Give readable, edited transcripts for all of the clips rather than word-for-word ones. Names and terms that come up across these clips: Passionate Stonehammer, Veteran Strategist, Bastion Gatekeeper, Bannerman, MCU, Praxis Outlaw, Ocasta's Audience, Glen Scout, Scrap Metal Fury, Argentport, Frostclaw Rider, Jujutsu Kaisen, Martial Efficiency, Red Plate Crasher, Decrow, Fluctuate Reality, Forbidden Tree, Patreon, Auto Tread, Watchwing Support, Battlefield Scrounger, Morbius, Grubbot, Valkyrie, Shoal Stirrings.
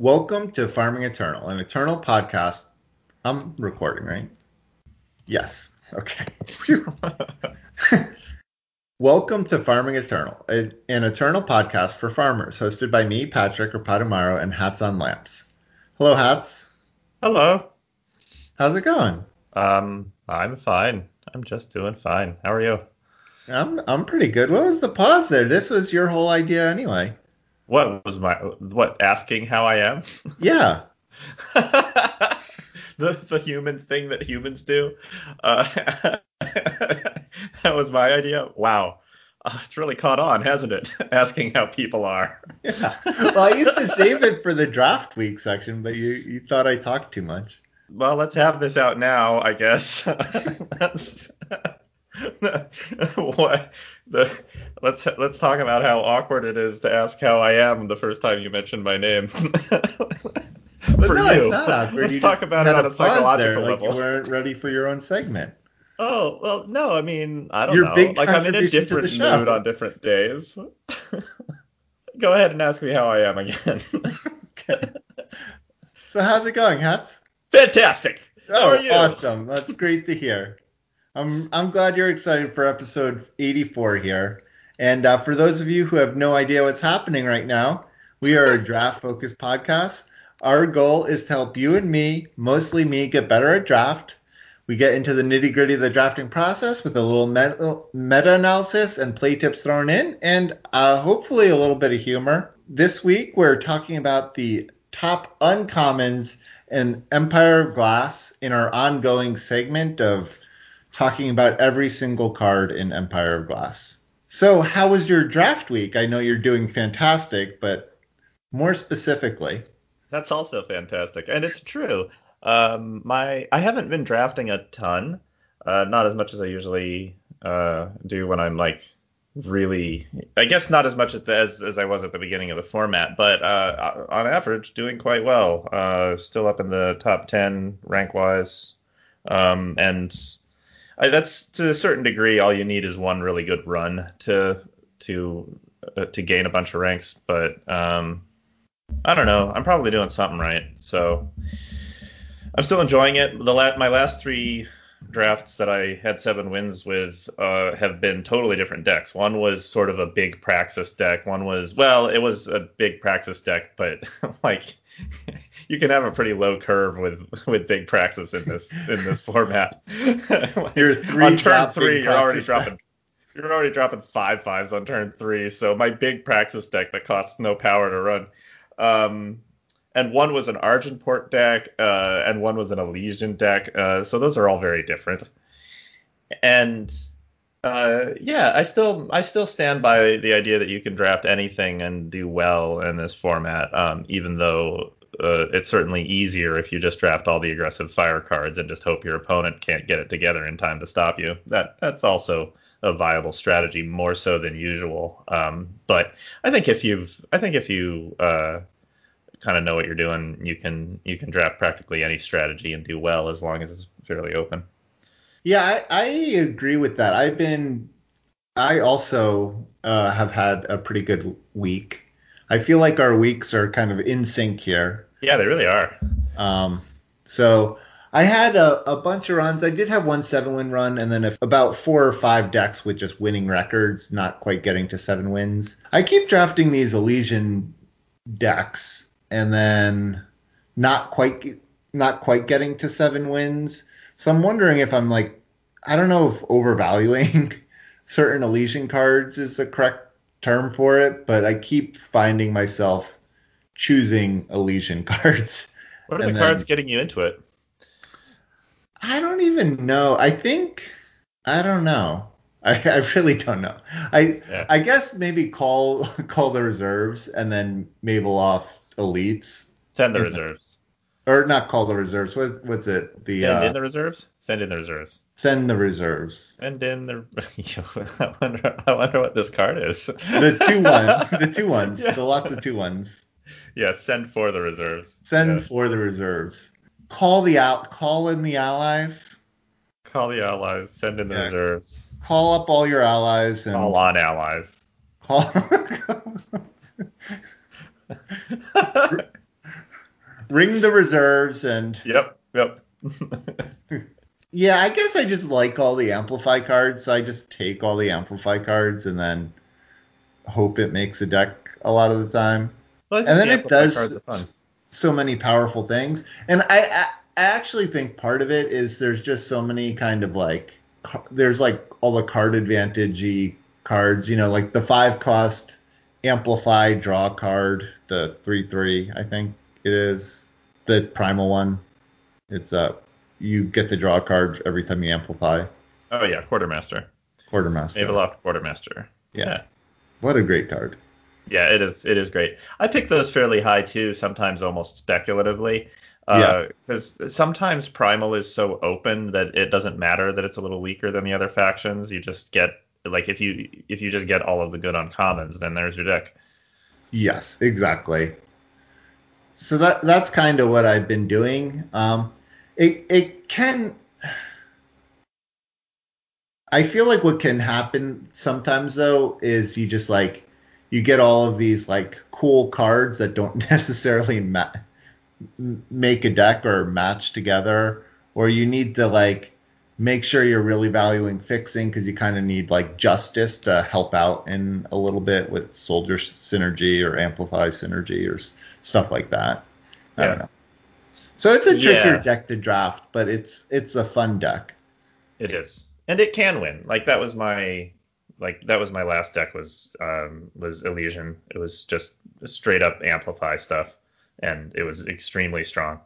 Welcome to Farming Eternal, an Eternal podcast. I'm recording, right? Yes. Okay. Welcome to Farming Eternal, an Eternal podcast for farmers, hosted by me, Patrick Rapatamaro, and Hats on Lamps. Hello, Hats. Hello. How's it going? I'm fine. I'm just doing fine. How are you? I'm pretty good. What was the pause there? This was your whole idea anyway. What was my asking how I am? Yeah. the human thing that humans do. That was my idea. Wow. It's really caught on, hasn't it? Asking how people are. Yeah. Well, I used to save it for the draft week section, but you thought I talked too much. Well, let's have this out now, I guess. Let's talk about how awkward it is to ask how I am the first time you mentioned my name. It's not awkward. Let's talk about it on a psychological level. Like you weren't ready for your own segment. Oh, well, no, I mean, I don't know. Big like, I'm in a different mood on different days. Go ahead and ask me how I am again. Okay. So how's it going, Hats? Fantastic! How are you? Awesome. That's great to hear. I'm glad you're excited for episode 84 here. And for those of you who have no idea what's happening right now, we are a draft-focused podcast. Our goal is to help you and me, mostly me, get better at draft. We get into the nitty-gritty of the drafting process with a little meta-analysis and play tips thrown in, and hopefully a little bit of humor. This week, we're talking about the top uncommons in Empire of Glass in our ongoing segment of talking about every single card in Empire of Glass. So how was your draft week? I know you're doing fantastic, but more specifically. That's also fantastic, and it's true. I haven't been drafting a ton, not as much as I usually do when I'm like really, I guess not as much as I was at the beginning of the format, but on average doing quite well. Still up in the top 10 rank-wise, and that's to a certain degree. All you need is one really good run to gain a bunch of ranks. But I don't know. I'm probably doing something right. So I'm still enjoying it. My last three drafts that I had 7 wins with have been totally different decks. One was sort of a big Praxis deck. One was it was a big Praxis deck, but like. You can have a pretty low curve with big Praxis in this format. You're on turn 3, you're already dropping 5/5s on turn 3. So my big Praxis deck that costs no power to run, and one was an Argentport deck, and one was an Elysian deck. So those are all very different. And yeah, I still stand by the idea that you can draft anything and do well in this format, even though. It's certainly easier if you just draft all the aggressive fire cards and just hope your opponent can't get it together in time to stop you. That's also a viable strategy, more so than usual. But I think if you kind of know what you're doing, you can draft practically any strategy and do well as long as it's fairly open. Yeah, I agree with that. I also have had a pretty good week. I feel like our weeks are kind of in sync here. Yeah, they really are. So I had a bunch of runs. I did have one 7-win run and then about 4 or 5 decks with just winning records, not quite getting to 7 wins. I keep drafting these Elysian decks and then not quite getting to 7 wins. So I'm wondering if I'm like, I don't know if overvaluing certain Elysian cards is the correct term for it, but I keep finding myself choosing Elysian cards. What are the cards getting you into it? I don't even know. I don't know. I really don't know. I guess maybe call the reserves and then Mavel-Oft elites. Send the reserves. Or not call the reserves. What's it? Send in the reserves? Send in the reserves. Send the reserves. Send in the... I wonder what this card is. The 2-1s. Yeah. The lots of 2-1s. Yeah, send for the reserves. Send for the reserves. Call in the allies. Call the allies. Send in the reserves. Call up all your allies. And call on allies. Call... Ring the Reserves and... Yep. Yeah, I guess I just like all the Amplify cards, so I just take all the Amplify cards and then hope it makes a deck a lot of the time. Well, and then the it does so many powerful things. And I actually think part of it is there's just so many kind of like... There's like all the card advantage-y cards, you know, like the 5-cost Amplify draw card, the 3/3, I think it is, the primal one. It's you get the draw card every time you amplify. Oh yeah, Quartermaster. Mavel-Oft Quartermaster. Yeah. What a great card. Yeah, it is great. I pick those fairly high too, sometimes almost speculatively. Because sometimes Primal is so open that it doesn't matter that it's a little weaker than the other factions. You just get, like, if you just get all of the good uncommons, then there's your deck. Yes, exactly. So that's kind of what I've been doing. I feel like what can happen sometimes though is you just like you get all of these like cool cards that don't necessarily make a deck or match together, or you need to like make sure you're really valuing fixing because you kind of need like justice to help out in a little bit with soldier synergy or amplify synergy or stuff like that. I don't know. So it's a trickier deck to draft, but it's a fun deck. It is, and it can win. Like that was my last deck was Elysian. It was just straight up amplify stuff. And it was extremely strong.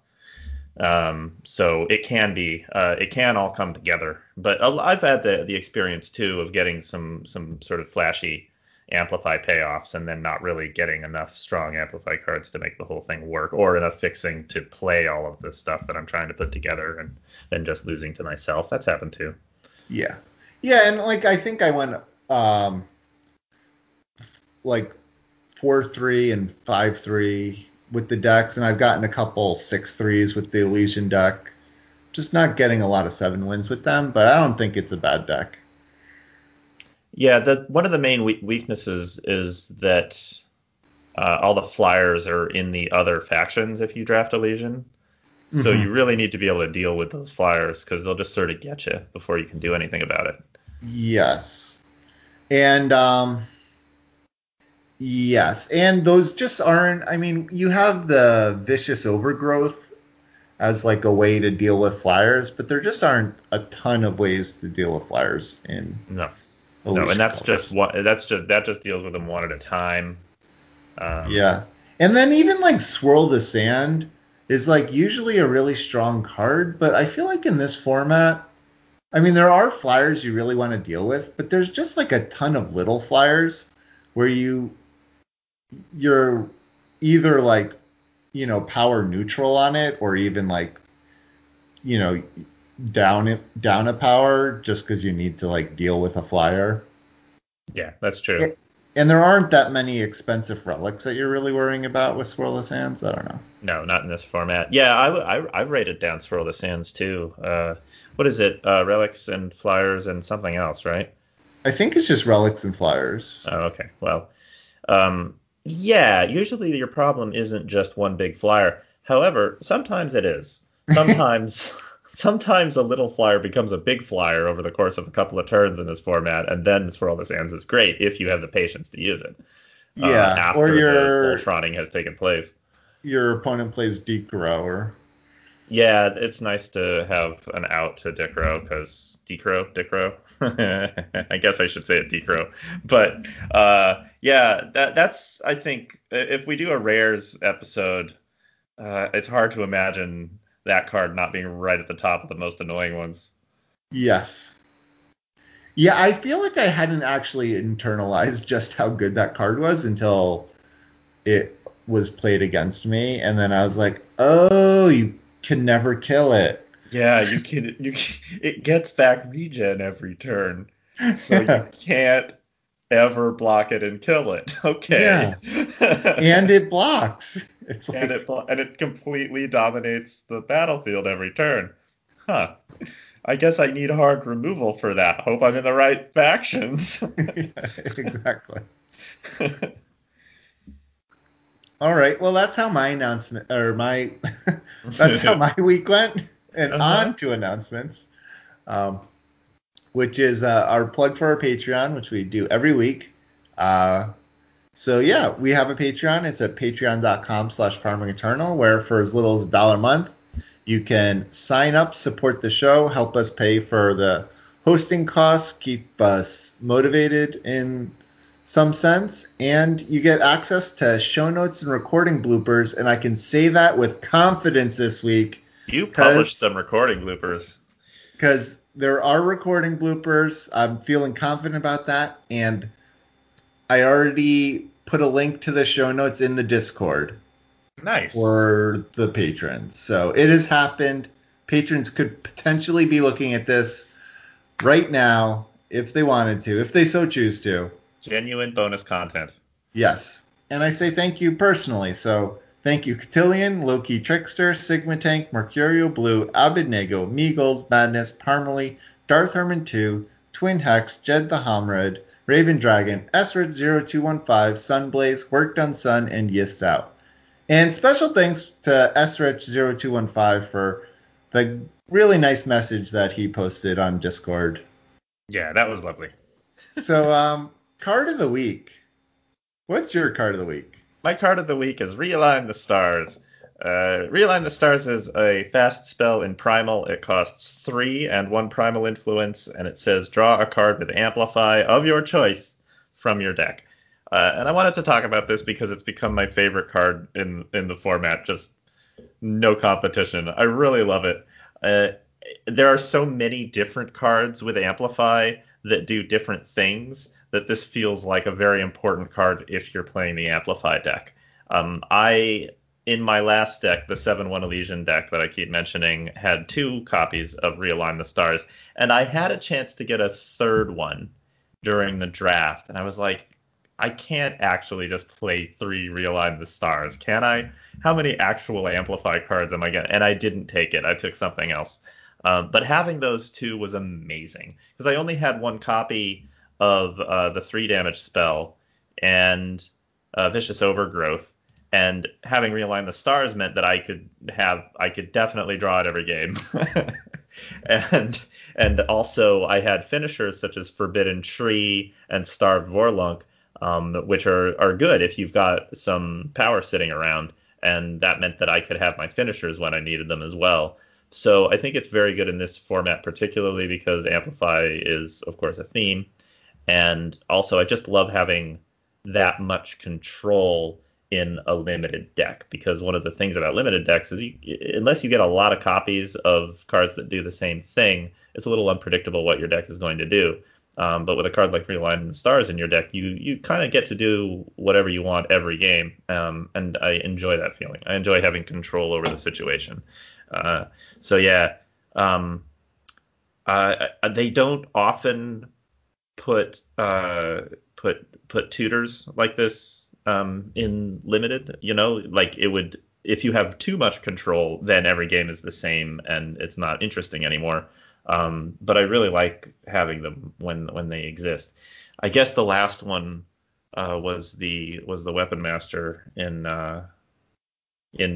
So it can be, it can all come together. But I've had the experience, too, of getting some sort of flashy amplify payoffs and then not really getting enough strong amplify cards to make the whole thing work or enough fixing to play all of this stuff that I'm trying to put together and then just losing to myself. That's happened, too. Yeah. Yeah, and, like, I think I went, 4-3 and 5-3... with the decks, and I've gotten a couple 6-3s with the Elysian deck. Just not getting a lot of 7-wins with them, but I don't think it's a bad deck. Yeah, one of the main weaknesses is that all the flyers are in the other factions if you draft Elysian. Mm-hmm. So you really need to be able to deal with those flyers because they'll just sort of get you before you can do anything about it. Yes. And... Yes, and those just aren't... I mean, you have the Vicious Overgrowth as, like, a way to deal with flyers, but there just aren't a ton of ways to deal with flyers in... No, and that's colors. That just deals with them one at a time. Yeah, and then even, like, Swirl the Sand is, like, usually a really strong card, but I feel like in this format... I mean, there are flyers you really want to deal with, but there's just, like, a ton of little flyers where you're either like, you know, power neutral on it or even like, you know, down a power just because you need to like deal with a flyer. Yeah, that's true. And there aren't that many expensive relics that you're really worrying about with Swirl of Sands. I don't know. No, not in this format. Yeah, I rated down Swirl of Sands too. What is it? Relics and flyers and something else, right? I think it's just relics and flyers. Oh, okay. Well, yeah, usually your problem isn't just one big flyer. However, sometimes it is. Sometimes a little flyer becomes a big flyer over the course of a couple of turns in this format, and then Swirl the Sands is great if you have the patience to use it. Yeah, after or the Voltroning has taken place. Your opponent plays Decrower. Yeah, it's nice to have an out to Decro because Decro. I guess I should say it Decro. But yeah, that's I think if we do a Rares episode, it's hard to imagine that card not being right at the top of the most annoying ones. Yes. Yeah, I feel like I hadn't actually internalized just how good that card was until it was played against me, and then I was like, oh, you can never kill it. Yeah, you can, it gets back regen every turn, so you can't ever block it and kill it. Okay. Yeah. And it blocks. It's and like... it completely dominates the battlefield every turn. Huh. I guess I need hard removal for that. Hope I'm in the right factions. Yeah, exactly. All right. Well, that's how my announcement or my That's how my week went. And on to announcements, which is our plug for our Patreon, which we do every week. So yeah, we have a Patreon. It's at patreon.com/farming eternal, where for as little as $1 a month, you can sign up, support the show, help us pay for the hosting costs, keep us motivated in some sense, and you get access to show notes and recording bloopers. And I can say that with confidence this week. You published some recording bloopers. Because there are recording bloopers. I'm feeling confident about that. And I already put a link to the show notes in the Discord. Nice. For the patrons. So it has happened. Patrons could potentially be looking at this right now if they wanted to, if they so choose to. Genuine bonus content. Yes. And I say thank you personally. So thank you, Cotillion, Loki Trickster, Sigma Tank, Mercurio Blue, Abednego, Meagles, Madness, Parmalee, Darth Herman 2, Twin Hex, Jed the Homrid, Raven Dragon, Esrid0215, Sunblaze, Work Done Sun, and Yist Out. And special thanks to Esrid0215 for the really nice message that he posted on Discord. Yeah, that was lovely. So, card of the week. What's your card of the week? My card of the week is Realign the Stars. Realign the Stars is a fast spell in Primal. It costs 3 and 1 Primal Influence, and it says draw a card with Amplify of your choice from your deck. And I wanted to talk about this because it's become my favorite card in the format. Just no competition. I really love it. There are so many different cards with Amplify that do different things, that this feels like a very important card if you're playing the Amplify deck. In my last deck, the 7-1 Elysian deck that I keep mentioning, had 2 copies of Realign the Stars, and I had a chance to get a 3rd one during the draft, and I was like, I can't actually just play 3 Realign the Stars, can I? How many actual Amplify cards am I getting? And I didn't take it. I took something else. But having those 2 was amazing, because I only had 1 copy of the 3 damage spell and Vicious Overgrowth, and having Realigned the Stars meant that I could definitely draw it every game. and also I had finishers such as Forbidden Tree and Starved Vorlunk, which are good if you've got some power sitting around, and that meant that I could have my finishers when I needed them as well. So I think it's very good in this format, particularly because Amplify is, of course, a theme. And also, I just love having that much control in a limited deck, because one of the things about limited decks is unless you get a lot of copies of cards that do the same thing, it's a little unpredictable what your deck is going to do. But with a card like Realign the Stars in your deck, you kind of get to do whatever you want every game. And I enjoy that feeling. I enjoy having control over the situation. They don't often put tutors like this in limited. You know, like it would, if you have too much control, then every game is the same and it's not interesting anymore. But I really like having them when they exist. I guess the last one was the Weapon Master in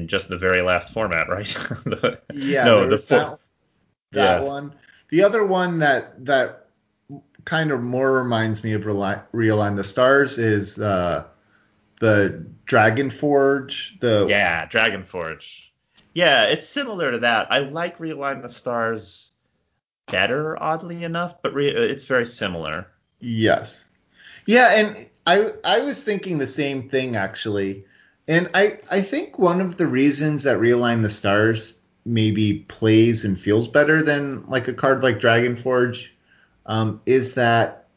just the very last format, right? One. The other one that kind of more reminds me of Realign the Stars is the Dragonforge. Dragonforge. Yeah, it's similar to that. I like Realign the Stars better, oddly enough, but it's very similar. Yes. Yeah, and I was thinking the same thing, actually. And I think one of the reasons that Realign the Stars maybe plays and feels better than like a card like Dragonforge is that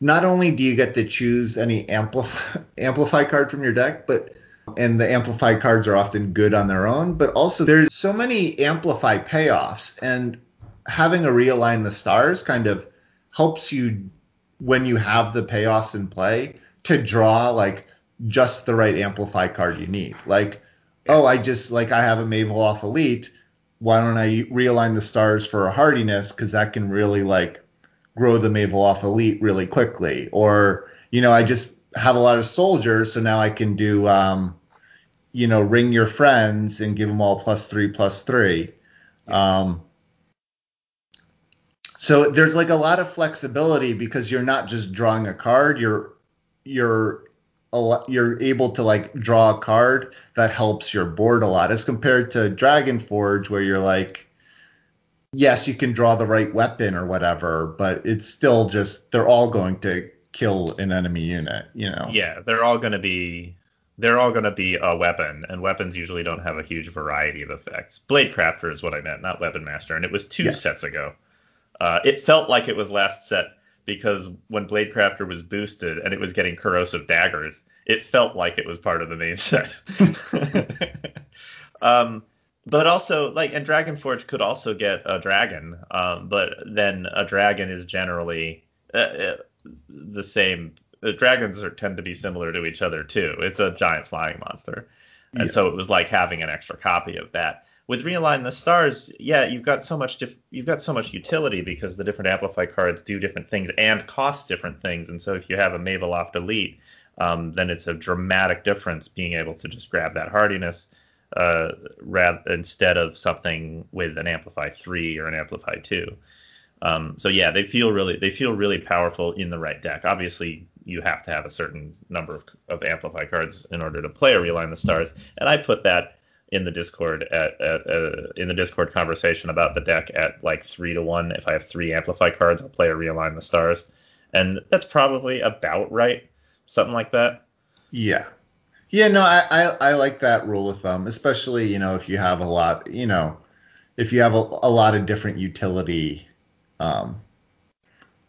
not only do you get to choose any amplify card from your deck, and the amplify cards are often good on their own, but also there's so many amplify payoffs, and having a Realign the Stars kind of helps you when you have the payoffs in play to draw like just the right amplify card you need. Like, oh, I have a Mavel-Oft Elite. Why don't I Realign the Stars for a hardiness? Because that can really like grow the Mavel-Oft Elite really quickly. Or, you know, I just have a lot of soldiers, so now I can do you know, ring your friends and give them all +3/+3. So there's like a lot of flexibility because you're not just drawing a card. You're able to like draw a card that helps your board a lot as compared to Dragonforge, where you're like, yes, you can draw the right weapon or whatever, but it's still just, they're all going to kill an enemy unit, you know? Yeah. They're all going to be a weapon, and weapons usually don't have a huge variety of effects. Blade Crafter is what I meant, not Weapon Master, and it was two sets ago. It felt like it was last set because when Blade Crafter was boosted and it was getting corrosive daggers, it felt like it was part of the main set. But also, like, and Dragonforge could also get a dragon, but then a dragon is generally the same. The dragons tend to be similar to each other, too. It's a giant flying monster. And so it was like having an extra copy of that. With Realign the Stars, yeah, you've got so much utility because the different Amplify cards do different things and cost different things. And so if you have a Mavel-Oft Elite, then it's a dramatic difference being able to just grab that hardiness instead of something with an Amplify 3 or an Amplify 2. So yeah, they feel really powerful in the right deck. Obviously, you have to have a certain number of Amplify cards in order to play a Realign the Stars, and I put that in the Discord in the Discord conversation about the deck at like 3-1. If I have 3 Amplify cards, I'll play a Realign the Stars, and that's probably about right, something like that. Yeah, no, I like that rule of thumb, especially if you have a lot of different utility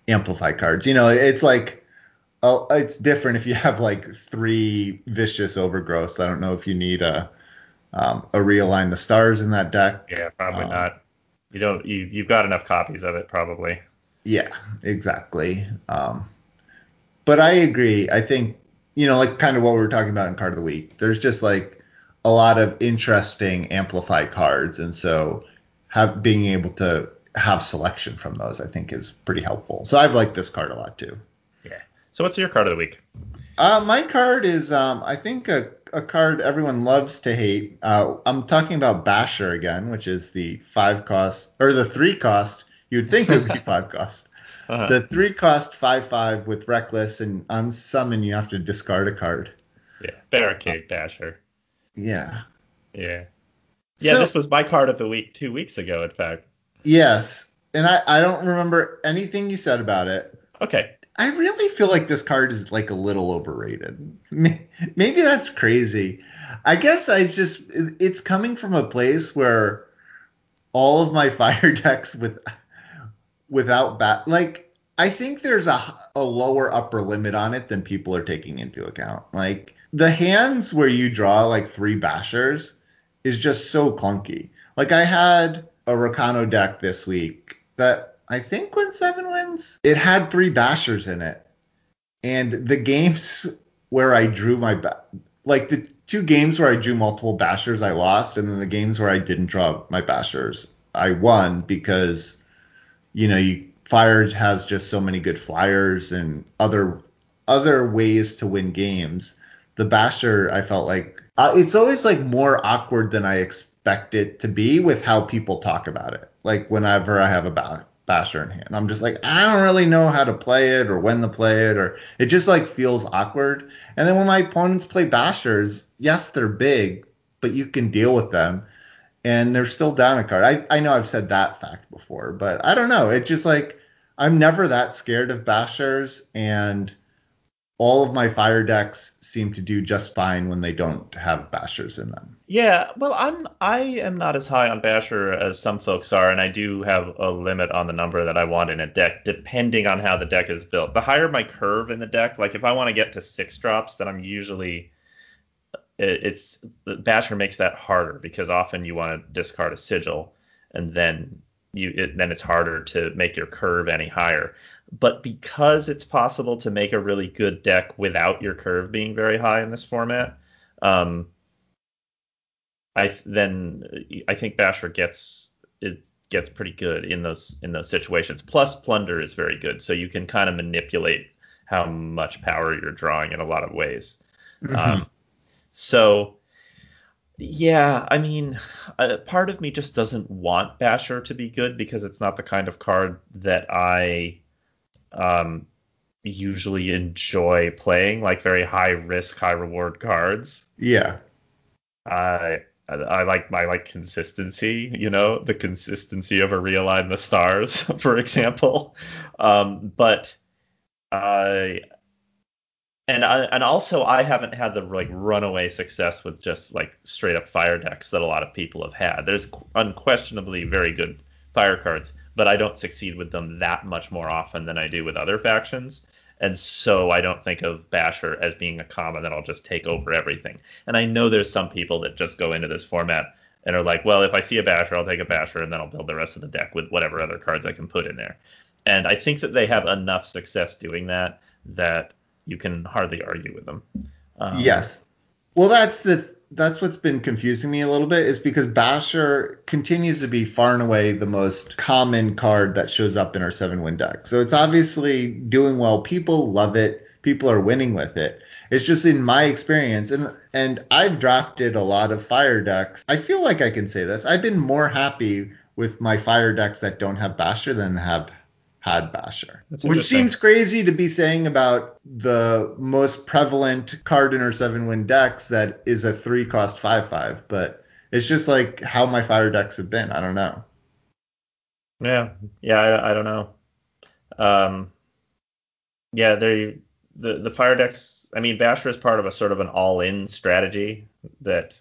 Amplify cards. It's like, it's different if you have like 3 Vicious Overgrowths. I don't know if you need a Realign the Stars in that deck. Yeah, probably not. You don't. You've got enough copies of it, probably. Yeah, exactly. But I agree. I think like kind of what we were talking about in Card of the Week. There's just like a lot of interesting Amplify cards, and so being able to have selection from those, I think, is pretty helpful. So I've liked this card a lot too. Yeah. So what's your card of the week? My card is, I think, a card everyone loves to hate. I'm talking about Basher again, which is the 5-cost or the 3-cost. You'd think it would be 5-cost. Uh-huh. The 3-cost 5/5 with Reckless, and on summon you have to discard a card. Yeah. Barricade Basher. Yeah. Yeah. Yeah. So, this was my card of the week 2 weeks ago, in fact. Yes, and I don't remember anything you said about it. Okay. I really feel like this card is like a little overrated. Maybe that's crazy. I guess it's coming from a place where all of my fire decks without bat, like, I think there's a lower upper limit on it than people are taking into account. Like, the hands where you draw like 3 Bashers is just so clunky. Like, I had a Rakano deck this week that I think went 7 wins. It had 3 Bashers in it, and the games where I drew the 2 games where I drew multiple Bashers, I lost, and then the games where I didn't draw my Bashers, I won because Fire has just so many good flyers and other ways to win games. The Basher, I felt like it's always like more awkward than I expect it to be with how people talk about it. Like, whenever I have a Basher in hand, I'm just like, I don't really know how to play it or when to play it, or it just like feels awkward. And then when my opponents play Bashers, yes, they're big, but you can deal with them, and they're still down a card. I know I've said that fact before, but I don't know. It's just like, I'm never that scared of Bashers, and all of my fire decks seem to do just fine when they don't have Bashers in them. Yeah, well, I am not as high on Basher as some folks are, and I do have a limit on the number that I want in a deck, depending on how the deck is built. The higher my curve in the deck, like if I want to get to 6 drops, then I'm usually, it's Basher makes that harder because often you want to discard a sigil, and then it's harder to make your curve any higher. But because it's possible to make a really good deck without your curve being very high in this format, I think Basher gets pretty good in those situations. Plus, Plunder is very good, so you can kind of manipulate how much power you're drawing in a lot of ways. Mm-hmm. So Yeah, I mean, part of me just doesn't want Basher to be good because it's not the kind of card that I usually enjoy playing, like very high risk, high reward cards. Yeah, I like consistency. You know, the consistency of a Realign the Stars, for example. And also, I haven't had the like runaway success with just like straight up fire decks that a lot of people have had. There's unquestionably very good fire cards, but I don't succeed with them that much more often than I do with other factions. And so I don't think of Basher as being a common that I'll just take over everything. And I know there's some people that just go into this format and are like, well, if I see a Basher, I'll take a Basher, and then I'll build the rest of the deck with whatever other cards I can put in there. And I think that they have enough success doing that that you can hardly argue with them. Yes. Well, that's what's been confusing me a little bit, is because Basher continues to be far and away the most common card that shows up in our 7-win deck. So it's obviously doing well. People love it. People are winning with it. It's just in my experience, and I've drafted a lot of fire decks. I feel like I can say this. I've been more happy with my fire decks that don't have Basher than have had Basher, which seems crazy to be saying about the most prevalent card in our 7-win decks that is a 3-cost 5/5, but it's just like how my fire decks have been. I don't know. Yeah, I don't know. Yeah, the fire decks. I mean, Basher is part of a sort of an all-in strategy that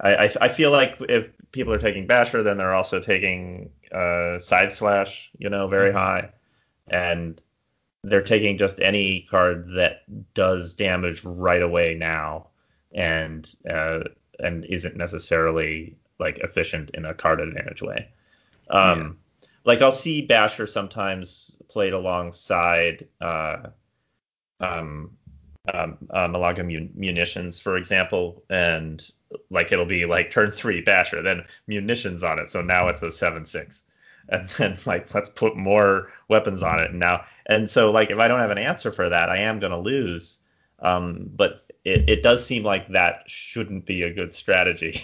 I feel like if people are taking Basher, then they're also taking side slash, you know, very high, and they're taking just any card that does damage right away now, and isn't necessarily like efficient in a card advantage way. Like I'll see Basher sometimes played alongside Malaga Munitions, for example, and like it'll be like turn 3 Basher, then Munitions on it, so now it's a 7/6, and then like let's put more weapons on it now. And so like if I don't have an answer for that, I am going to lose. But it does seem like that shouldn't be a good strategy,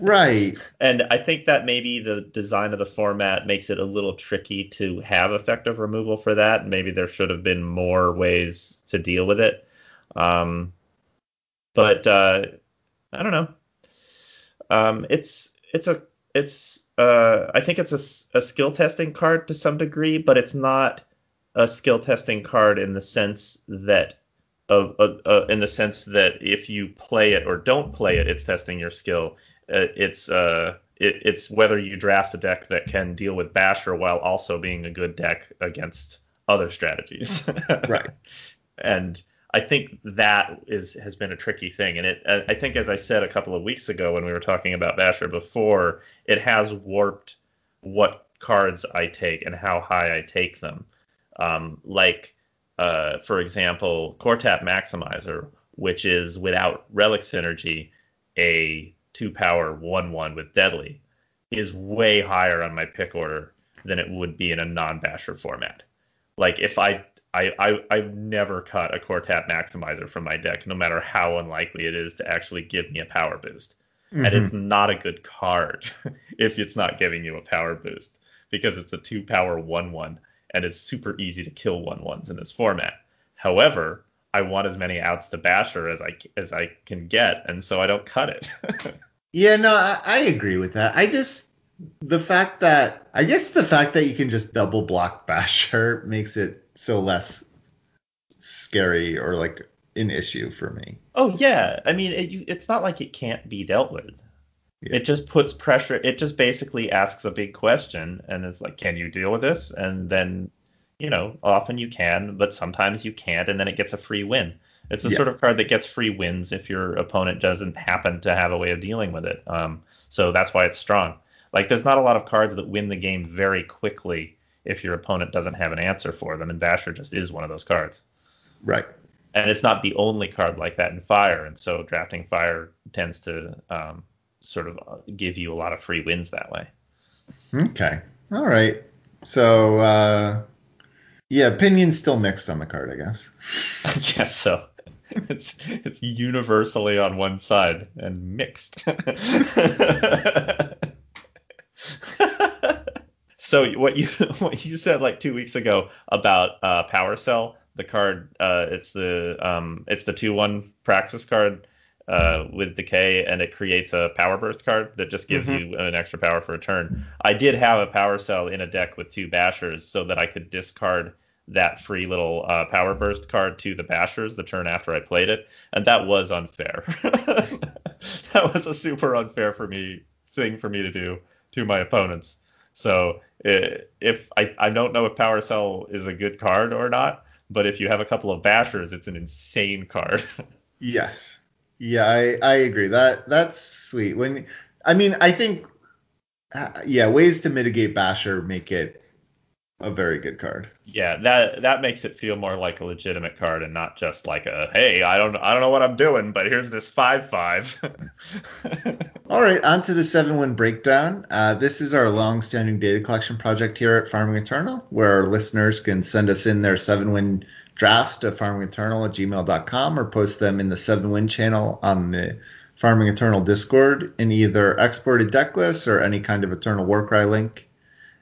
right? And I think that maybe the design of the format makes it a little tricky to have effective removal for that. Maybe there should have been more ways to deal with it. But I don't know. I think it's a skill testing card to some degree, but it's not a skill testing card in the sense that if you play it or don't play it, it's testing your skill. It's whether you draft a deck that can deal with Basher while also being a good deck against other strategies. Right. And I think that has been a tricky thing. And I think, as I said a couple of weeks ago when we were talking about Basher before, it has warped what cards I take and how high I take them. For example, Core-Tap Maximizer, which is without Relic Synergy, a 2-power 1/1 with Deadly, is way higher on my pick order than it would be in a non-Basher format. Like if I've never cut a Core-Tap Maximizer from my deck, no matter how unlikely it is to actually give me a power boost. Mm-hmm. And it's not a good card if it's not giving you a power boost, because it's a 2-power 1/1, and it's super easy to kill 1/1s in this format. However, I want as many outs to Basher as I can get, and so I don't cut it. Yeah, no, I agree with that. I guess the fact that you can just double block Basher makes it so less scary or like an issue for me. Oh yeah, I mean it's not like it can't be dealt with. Yeah. It just puts pressure. It just basically asks a big question, and it's like, can you deal with this? And then, you know, often you can, but sometimes you can't, and then it gets a free win. It's the sort of card that gets free wins if your opponent doesn't happen to have a way of dealing with it. So that's why it's strong. Like, there's not a lot of cards that win the game very quickly if your opponent doesn't have an answer for them, and Basher just is one of those cards. Right. And it's not the only card like that in Fire, and so drafting Fire tends to sort of give you a lot of free wins that way. Okay. All right. So, opinion's still mixed on the card, I guess. I guess so. It's universally on one side and mixed. So what you said like 2 weeks ago about Power Cell, the card, it's the 2/1 Praxis card with Decay, and it creates a Power Burst card that just gives you an extra power for a turn. I did have a Power Cell in a deck with two Bashers so that I could discard that free little Power Burst card to the Bashers the turn after I played it, and that was unfair. That was a super unfair thing for me to do to my opponents. So if I don't know if Power Cell is a good card or not, but if you have a couple of Bashers, it's an insane card. Yes. Yeah, I agree. That's sweet. I think ways to mitigate Basher make it a very good card. Yeah, that makes it feel more like a legitimate card and not just like a, hey, I don't know what I'm doing, but here's this 5/5. All right, on to the 7/1 breakdown. This is our long-standing data collection project here at Farming Eternal, where our listeners can send us in their 7/1 drafts to farmingeternal@gmail.com or post them in the 7/1 channel on the Farming Eternal Discord in either exported deck lists or any kind of Eternal Warcry link.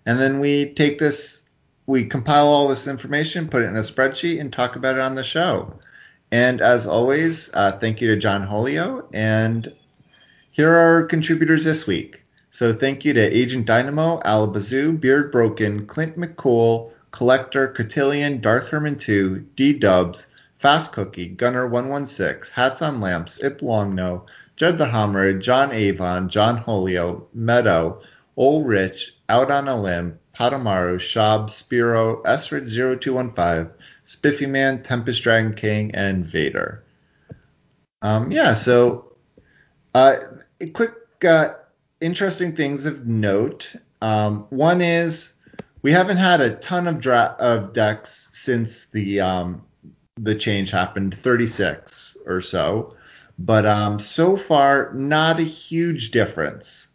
And then we compile all this information, put it in a spreadsheet, and talk about it on the show. And as always, thank you to John Holio. And here are our contributors this week. So thank you to Agent Dynamo, Alabazoo, Beard Broken, Clint McCool, Collector, Cotillion, Darth Herman 2, D-Dubs, Fast Cookie, Gunner116, Hats on Lamps, Ip Longno, Jed the Homerid, John Avon, John Holio, Meadow, Ulrich, Out on a Limb, Potamaru, Shab, Spiro, Esrid0215, Spiffy Man, Tempest Dragon King, and Vader. Quick interesting things of note. One is we haven't had a ton of decks since the change happened, 36 or so. But so far, not a huge difference.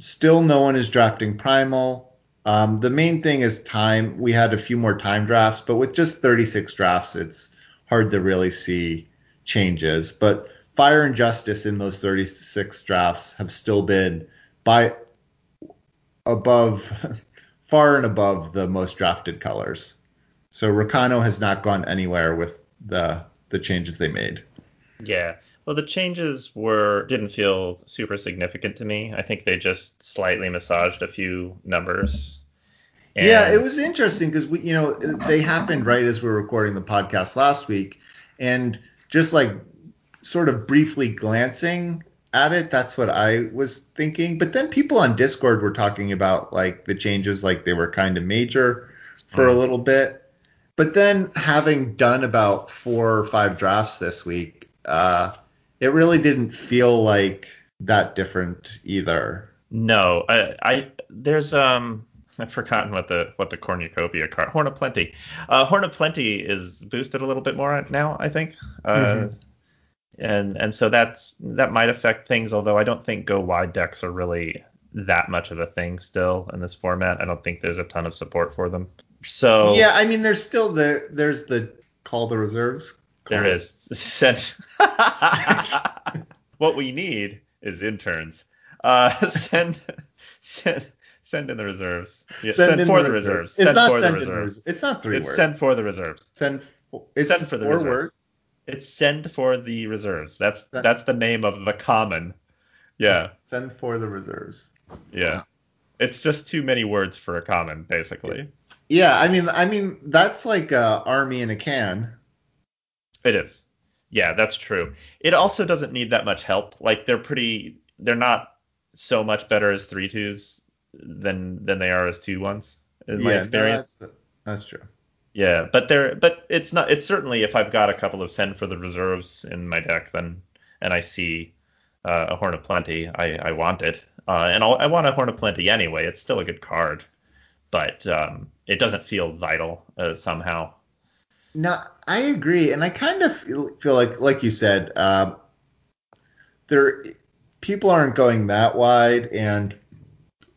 Still no one is drafting Primal. The main thing is time. We had a few more time drafts, but with just 36 drafts, it's hard to really see changes. But Fire and Justice in those 36 drafts have still been far and above the most drafted colors. So Rakano has not gone anywhere with the changes they made. Yeah. Well, the changes didn't feel super significant to me. I think they just slightly massaged a few numbers. And... yeah, it was interesting because they happened right as we were recording the podcast last week, and just like sort of briefly glancing at it, that's what I was thinking. But then people on Discord were talking about like the changes, like they were kind of major for a little bit. But then having done about 4 or 5 drafts this week, it really didn't feel like that different either. No, I've forgotten what the cornucopia card, Horn of Plenty. Horn of Plenty is boosted a little bit more now, I think. And so that might affect things, although I don't think go wide decks are really that much of a thing still in this format. I don't think there's a ton of support for them. So yeah, I mean there's still there's the Call the Reserves. There is. What we need is interns. Send in the reserves. Yeah, send for the reserves. It's not send for the reserves. It's not 3 words. It's send for the reserves. Send for the reserves. Words. It's send for the reserves. That's the name of the common. Yeah. Send for the reserves. Yeah. Wow. It's just too many words for a common, basically. Yeah, I mean that's like an army in a can. It is. Yeah, that's true. It also doesn't need that much help. Like they're not so much better as 3/2s than they are as 2/1s in my experience. No, that's true. Yeah, but it's not. It's certainly, if I've got a couple of send for the reserves in my deck, then and I see a Horn of Plenty, I want it, and I want a Horn of Plenty anyway. It's still a good card, but it doesn't feel vital somehow. No, I agree, and I kind of feel like you said, people aren't going that wide, and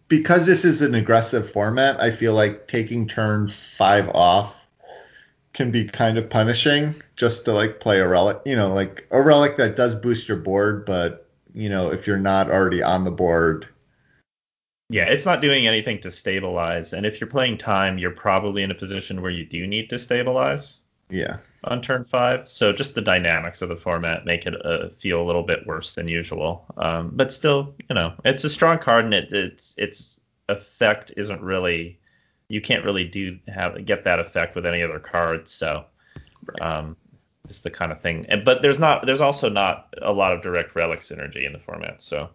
because this is an aggressive format, I feel like taking turn 5 off can be kind of punishing just to like play a relic, you know, like a relic that does boost your board, but you know, if you're not already on the board. Yeah, it's not doing anything to stabilize. And if you're playing time, you're probably in a position where you do need to stabilize. Yeah. On turn 5. So just the dynamics of the format make it feel a little bit worse than usual. But still, you know, it's a strong card, and its effect isn't really, you can't really get that effect with any other card. So it's the kind of thing. But there's also not a lot of direct relic synergy in the format. So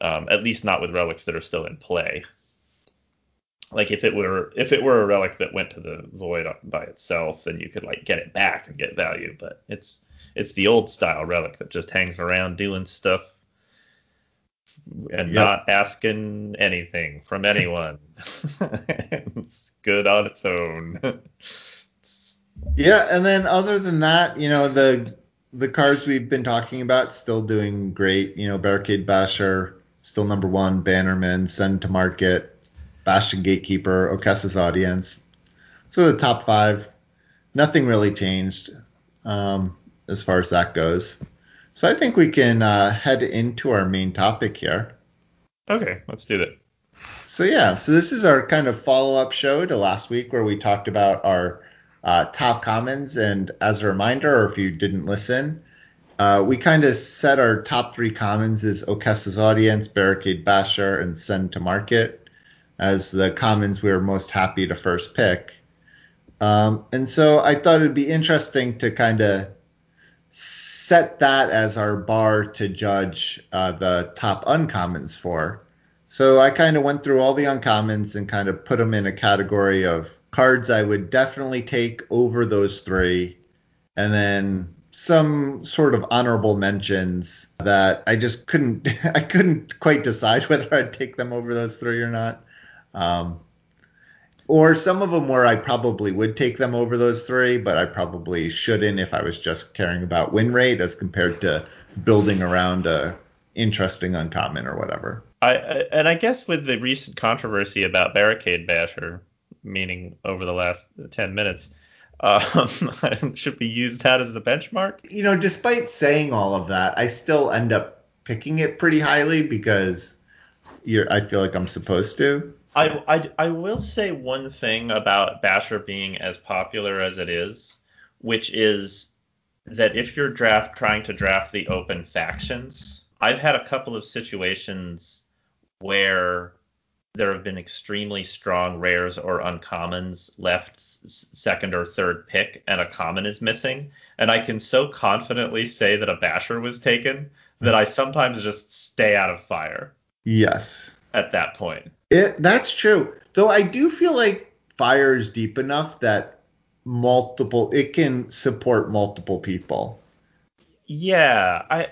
at least not with relics that are still in play. Like if it were a relic that went to the void by itself, then you could like get it back and get value. But it's the old style relic that just hangs around doing stuff and not asking anything from anyone. It's good on its own. Yeah, and then other than that, you know, the cards we've been talking about still doing great. You know, Barricade Basher still number one, Bannerman, Send to Market, Bastion Gatekeeper, Ocasta's Audience. So the top 5, nothing really changed as far as that goes. So I think we can head into our main topic here. Okay, let's do that. So yeah, so this is our kind of follow-up show to last week where we talked about our top commons. And as a reminder, or if you didn't listen, we kind of set our top 3 commons as Ocasta's Audience, Barricade Basher, and Send to Market as the commons we were most happy to first pick. And so I thought it'd be interesting to kind of set that as our bar to judge the top uncommons for. So I kind of went through all the uncommons and kind of put them in a category of cards I would definitely take over those 3, and then some sort of honorable mentions that I just couldn't quite decide whether I'd take them over those 3 or not. Or some of them where I probably would take them over those 3, but I probably shouldn't if I was just caring about win rate as compared to building around a interesting uncommon or whatever. I guess with the recent controversy about Barricade Basher, meaning over the last 10 minutes, should we use that as the benchmark? You know, despite saying all of that, I still end up picking it pretty highly because I feel like I'm supposed to. I will say one thing about Basher being as popular as it is, which is that if you're trying to draft the open factions, I've had a couple of situations where there have been extremely strong rares or uncommons left second or third pick, and a common is missing. And I can so confidently say that a Basher was taken that I sometimes just stay out of fire. Yes. At that point. That's true. Though I do feel like fire is deep enough that it can support multiple people. Yeah,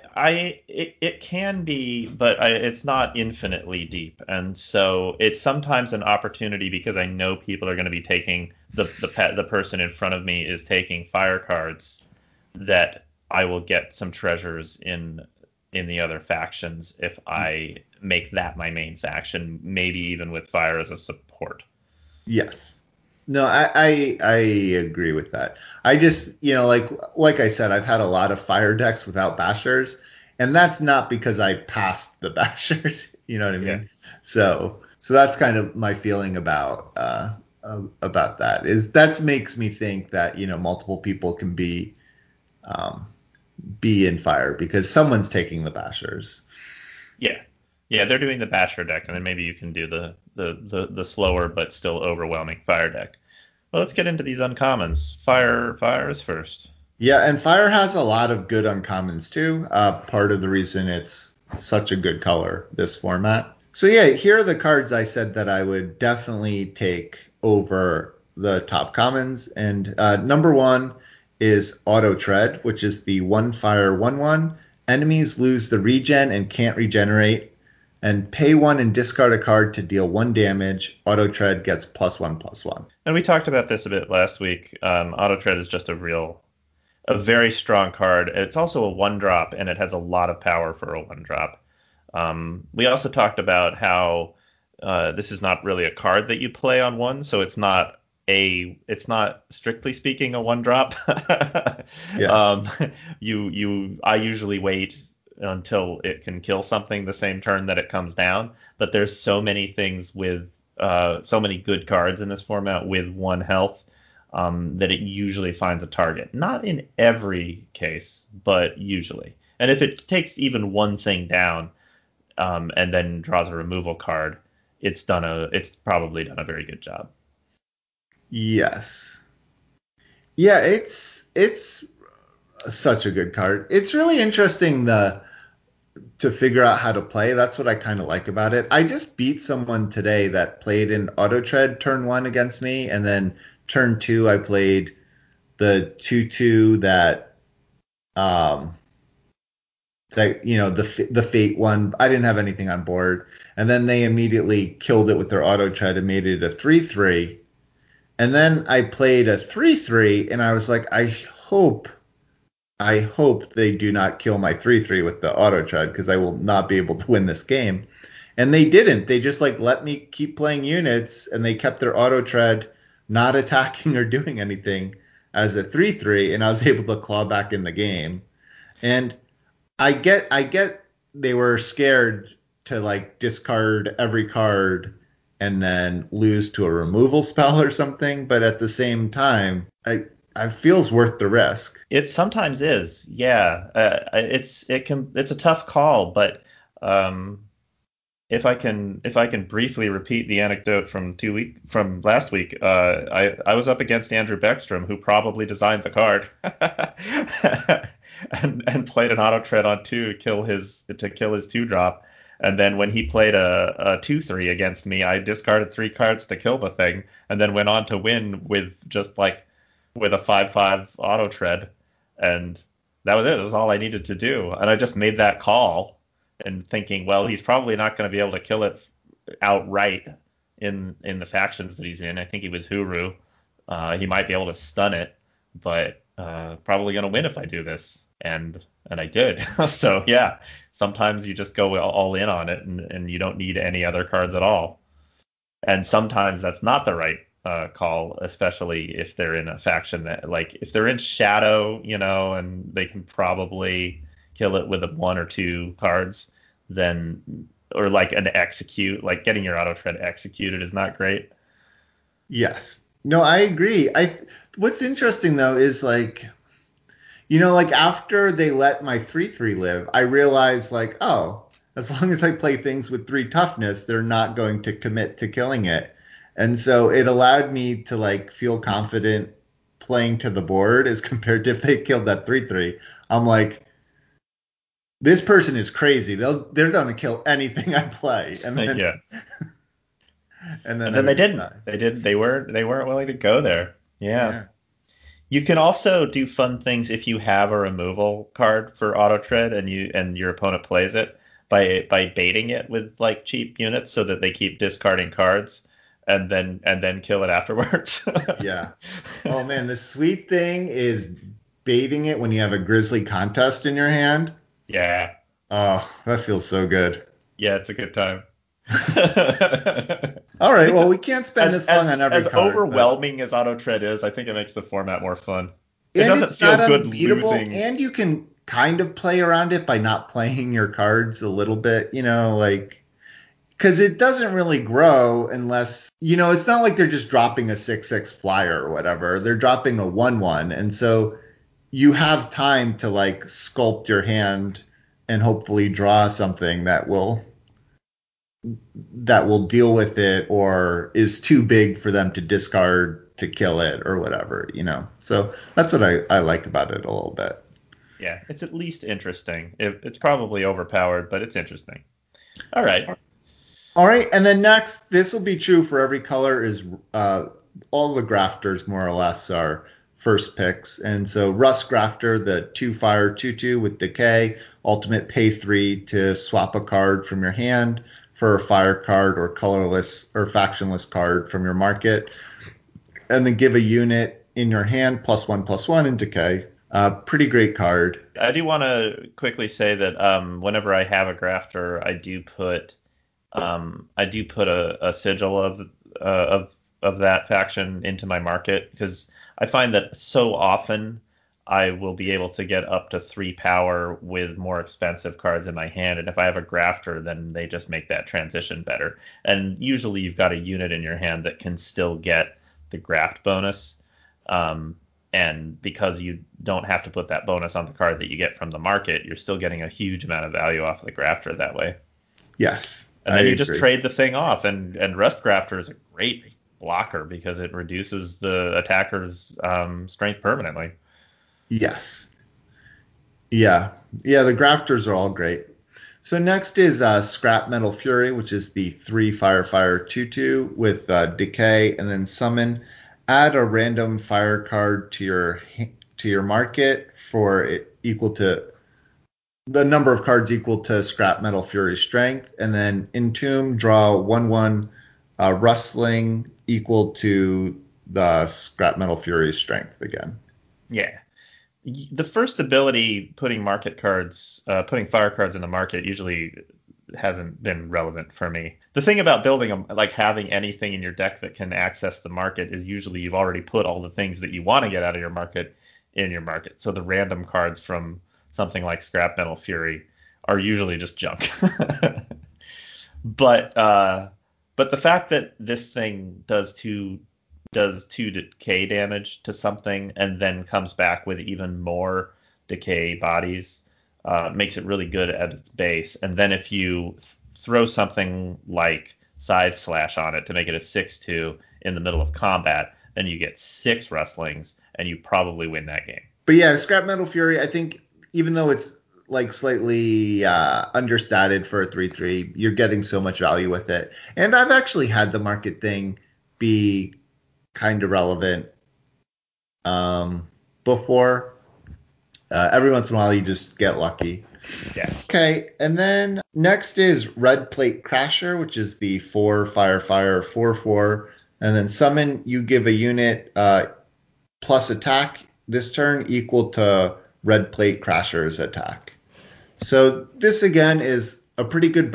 it can be, but it's not infinitely deep. And so it's sometimes an opportunity because I know people are going to be taking the person in front of me is taking fire cards that I will get some treasures in the other factions if I make that my main faction, maybe even with fire as a support. Yes. No, I agree with that. I just, you know, like I said, I've had a lot of fire decks without Bashers, and that's not because I passed the Bashers, you know what I mean? Yeah. So that's kind of my feeling about that. That makes me think that, you know, multiple people can be in fire because someone's taking the Bashers. Yeah, they're doing the Basher deck, and then maybe you can do the slower but still overwhelming fire deck. Well, let's get into these uncommons. Fire is first. Yeah, and fire has a lot of good uncommons too. Part of the reason it's such a good color, this format. So yeah, here are the cards I said that I would definitely take over the top commons. And number 1 is Auto Tread, which is the 1-fire 1/1. Enemies lose the regen and can't regenerate. And pay 1 and discard a card to deal 1 damage. Auto Tread gets +1/+1. And we talked about this a bit last week. Auto Tread is just a very strong card. It's also a 1-drop, and it has a lot of power for a 1-drop. We also talked about how this is not really a card that you play on 1, so it's not it's not strictly speaking a one drop. Yeah. I usually wait until it can kill something the same turn that it comes down. But there's so many things with so many good cards in this format with one health that it usually finds a target. Not in every case, but usually. And if it takes even one thing down and then draws a removal card, it's probably done a very good job. Yes. Yeah, it's such a good card. It's really interesting to figure out how to play. That's what I kind of like about it. I just beat someone today that played in Auto Tread turn 1 against me, and then turn 2 I played the 2/2 that the fate one. I didn't have anything on board, and then they immediately killed it with their Auto Tread and made it a 3/3. And then I played a 3/3, and I was like, I hope they do not kill my 3/3 with the Auto Tread, because I will not be able to win this game. And they didn't. They just let me keep playing units, and they kept their Auto Tread not attacking or doing anything as a 3/3, and I was able to claw back in the game. And I get they were scared to discard every card and then lose to a removal spell or something, but at the same time, I feels worth the risk. It sometimes is, yeah. It's a tough call, but if I can briefly repeat the anecdote from last week, I was up against Andrew Beckstrom, who probably designed the card, and played an Auto Tread on 2 to kill his 2-drop. And then when he played a 2/3 against me, I discarded 3 cards to kill the thing, and then went on to win with just with a 5/5 Auto Tread, and that was it. That was all I needed to do, and I just made that call, and thinking, well, he's probably not going to be able to kill it outright in the factions that he's in. I think he was Huru. He might be able to stun it, but probably going to win if I do this, and I did. So yeah. Sometimes you just go all in on it, and you don't need any other cards at all. And sometimes that's not the right call, especially if they're in a faction that, if they're in Shadow, and they can probably kill it with 1 or 2 cards, then, or an execute, getting your Auto Tread executed is not great. Yes. No, I agree. What's interesting though is after they let my 3/3 live, I realized, oh, as long as I play things with 3 toughness, they're not going to commit to killing it. And so it allowed me to, feel confident playing to the board as compared to if they killed that 3/3. I'm this person is crazy. They're going to kill anything I play. And then, yeah. and then they didn't. They didn't. They weren't willing to go there. Yeah. You can also do fun things if you have a removal card for Auto Tread and your opponent plays it by baiting it with cheap units so that they keep discarding cards and then kill it afterwards. Yeah. Oh man, the sweet thing is baiting it when you have a Grizzly Contest in your hand. Yeah. Oh, that feels so good. Yeah, it's a good time. All right, well, we can't spend this long on every card. As overwhelming as Auto Tread is, I think it makes the format more fun. It doesn't feel good losing. And you can kind of play around it by not playing your cards a little bit, because it doesn't really grow unless, it's not they're just dropping a 6/6 flyer or whatever. They're dropping a 1/1, and so you have time to, sculpt your hand and hopefully draw something that will deal with it or is too big for them to discard to kill it or whatever, So that's what I like about it a little bit. Yeah, it's at least interesting. It's probably overpowered, but it's interesting. All right, and then next, this will be true for every color, is all the grafters more or less are first picks. And so Rust Grafter, the 2-fire 2/2 with decay, ultimate pay 3 to swap a card from your hand for a fire card or colorless or factionless card from your market, and then give a unit in your hand +1/+1 in decay. Pretty great card. I do want to quickly say that whenever I have a grafter, I do put a sigil of of that faction into my market, because I find that so often I will be able to get up to 3 power with more expensive cards in my hand. And if I have a grafter, then they just make that transition better. And usually you've got a unit in your hand that can still get the graft bonus. And because you don't have to put that bonus on the card that you get from the market, you're still getting a huge amount of value off of the grafter that way. Yes. And then I agree. Just trade the thing off. And Rust Grafter is a great blocker because it reduces the attacker's strength permanently. Yes. Yeah. Yeah, the grafters are all great. So next is Scrap Metal Fury, which is the 3 fire 2/2 with decay and then summon. Add a random fire card to your market for it equal to the number of cards equal to Scrap Metal Fury's strength, and then entomb, draw 1/1 rustling equal to the Scrap Metal Fury's strength again. Yeah. The first ability, putting fire cards in the market, usually hasn't been relevant for me. The thing about having anything in your deck that can access the market is usually you've already put all the things that you want to get out of your market in your market. So the random cards from something like Scrap Metal Fury are usually just junk. But the fact that this thing does two decay damage to something and then comes back with even more decay bodies makes it really good at its base. And then if you throw something like Scythe Slash on it to make it a 6/2 in the middle of combat, then you get 6 rustlings and you probably win that game. But yeah, Scrap Metal Fury, I think even though it's slightly understated for a 3/3, you're getting so much value with it. And I've actually had the market thing be kind of relevant before. Every once in a while, you just get lucky. Yeah. Okay, and then next is Red Plate Crasher, which is the 4 fire 4/4, and then summon. You give a unit plus attack this turn equal to Red Plate Crasher's attack. So this again is a pretty good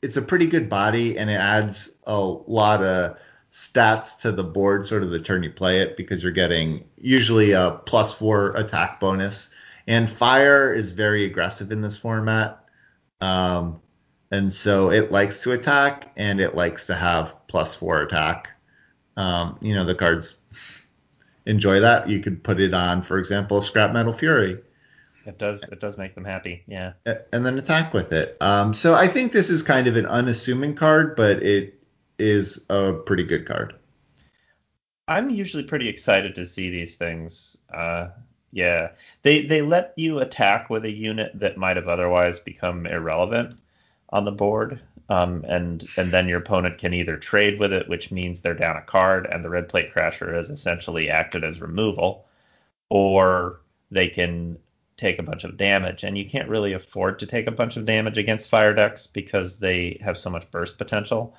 it's a pretty good body, and it adds a lot of stats to the board sort of the turn you play it, because you're getting usually a +4 attack bonus, and fire is very aggressive in this format, and so it likes to attack and it likes to have +4 attack. The cards enjoy that. You could put it on, for example, Scrap Metal Fury. It does make them happy. Yeah, and then attack with it. So I think this is kind of an unassuming card, but it is a pretty good card. I'm usually pretty excited to see these things. Yeah. They let you attack with a unit that might have otherwise become irrelevant on the board. And then your opponent can either trade with it, which means they're down a card, and the Red Plate Crasher has essentially acted as removal, or they can take a bunch of damage. And you can't really afford to take a bunch of damage against fire decks because they have so much burst potential.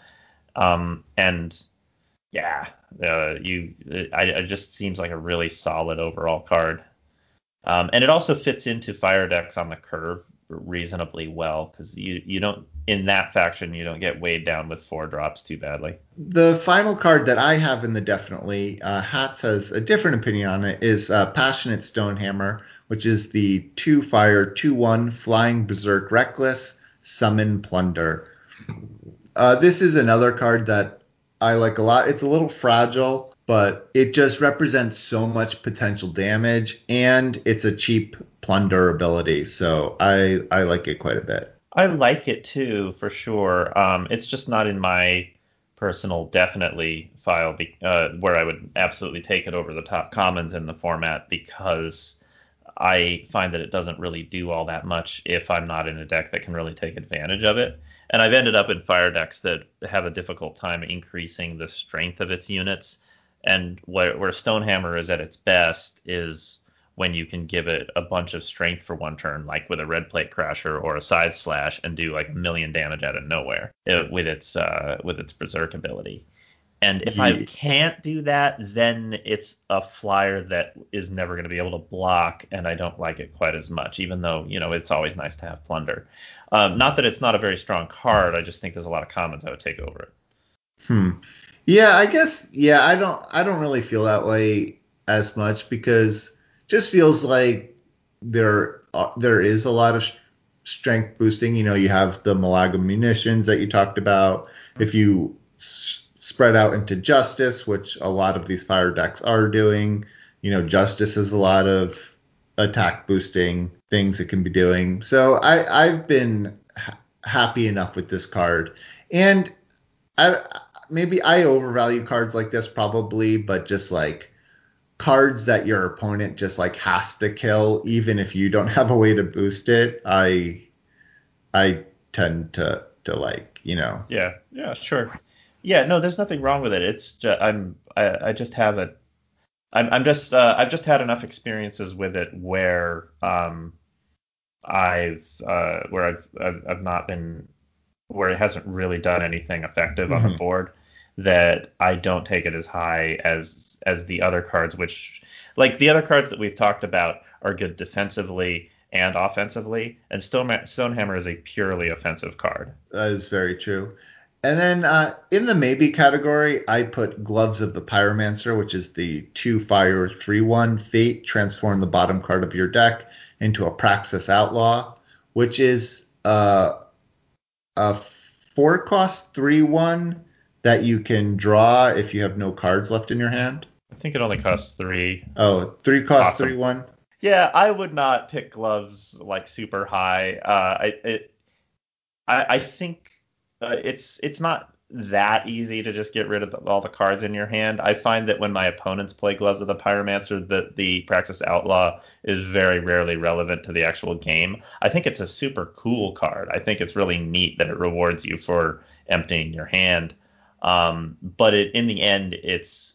It just seems like a really solid overall card. And it also fits into fire decks on the curve reasonably well, because you don't, in that faction, you don't get weighed down with 4 drops too badly. The final card that I have in the definitely, Hats has a different opinion on it, is Passionate Stonehammer, which is the 2 fire 2/1 flying berserk reckless summon plunder. This is another card that I like a lot. It's a little fragile, but it just represents so much potential damage, and it's a cheap plunder ability, so I like it quite a bit. I like it too, for sure. It's just not in my personal definitely file where I would absolutely take it over the top commons in the format, because I find that it doesn't really do all that much if I'm not in a deck that can really take advantage of it. And I've ended up in fire decks that have a difficult time increasing the strength of its units. And where Stonehammer is at its best is when you can give it a bunch of strength for 1 turn, like with a Red Plate Crasher or a Scythe Slash, and do like 1,000,000 damage out of nowhere with its Berserk ability. And if I can't do that, then it's a flyer that is never going to be able to block, and I don't like it quite as much, even though, it's always nice to have plunder. Not that it's not a very strong card, I just think there's a lot of commons I would take over it. Yeah, I guess. Yeah, I don't really feel that way as much, because it just feels like there is a lot of strength boosting. You know, you have the Malaga munitions that you talked about. If you spread out into Justice, which a lot of these fire decks are doing, you know, Justice is a lot of attack boosting things it can be doing. So I've been happy enough with this card, and maybe I overvalue cards like this probably, but just like cards that your opponent just like has to kill, even if you don't have a way to boost it, I tend to like, you know. Yeah, sure. Yeah, no, there's nothing wrong with it. It's just, I've just had enough experiences with it where I've not been, where it hasn't really done anything effective on the board, that I don't take it as high as the other cards, which, like, the other cards that we've talked about are good defensively and offensively, and Stonehammer is a purely offensive card. That is very true. And then in the maybe category, I put Gloves of the Pyromancer, which is the 2-fire 3/1 fate, transform the bottom card of your deck into a Praxis Outlaw, which is a 4-cost 3/1 that you can draw if you have no cards left in your hand. I think it only costs 3. Oh, 3 costs 3/1. Yeah, I would not pick Gloves like super high. I think it's not that easy to just get rid of all the cards in your hand. I find that when my opponents play Gloves of the Pyromancer, the Praxis Outlaw is very rarely relevant to the actual game. I think it's a super cool card. I think it's really neat that it rewards you for emptying your hand. But in the end, it's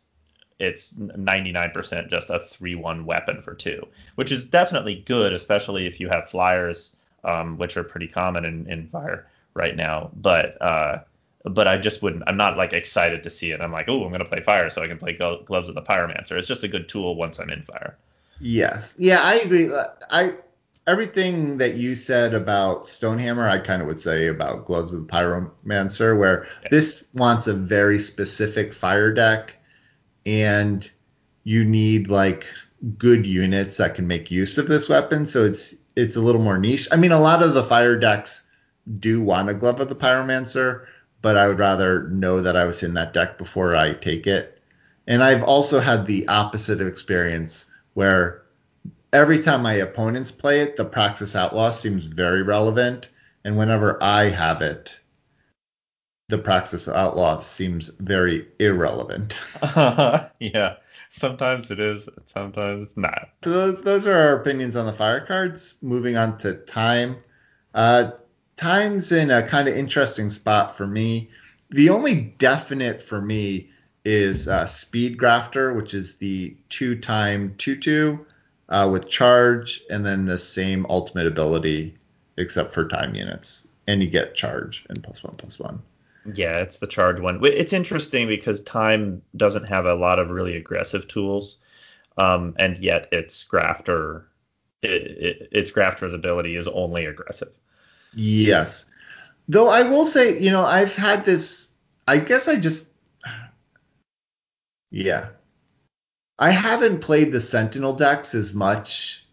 99% just a 3/1 weapon for 2, which is definitely good, especially if you have flyers, which are pretty common in Fire right now. But I just wouldn't. I'm not like excited to see it. I'm like, oh, I'm going to play Fire, so I can play Gloves of the Pyromancer. It's just a good tool once I'm in Fire. Yes, yeah, I agree. Everything that you said about Stonehammer, I kind of would say about Gloves of the Pyromancer, where this wants a very specific fire deck, and you need like good units that can make use of this weapon. So it's a little more niche. I mean, a lot of the fire decks do want a Glove of the Pyromancer, but I would rather know that I was in that deck before I take it. And I've also had the opposite experience where every time my opponents play it, the Praxis Outlaw seems very relevant. And whenever I have it, the Praxis Outlaw seems very irrelevant. Yeah, sometimes it is, sometimes it's not. So those are our opinions on the fire cards. Moving on to Time. Time's in a kind of interesting spot for me. The only definite for me is Speed Grafter, which is the 2-time 2/2. With charge, and then the same ultimate ability, except for time units. And you get charge and +1/+1. Yeah, it's the charge one. It's interesting because Time doesn't have a lot of really aggressive tools, and yet its Grafter, its Grafter's ability is only aggressive. Yes. Though I will say, you know, I've had this, I guess I just, yeah. I haven't played the Sentinel decks as much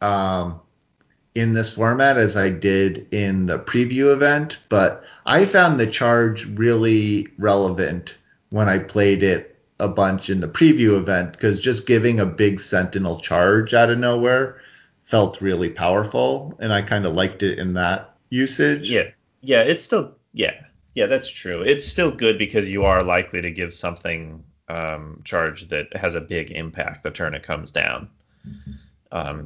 in this format as I did in the preview event, but I found the charge really relevant when I played it a bunch in the preview event, because just giving a big Sentinel charge out of nowhere felt really powerful, and I kind of liked it in that usage. Yeah, it's still, yeah, that's true. It's still good because you are likely to give something charge that has a big impact the turn it comes down.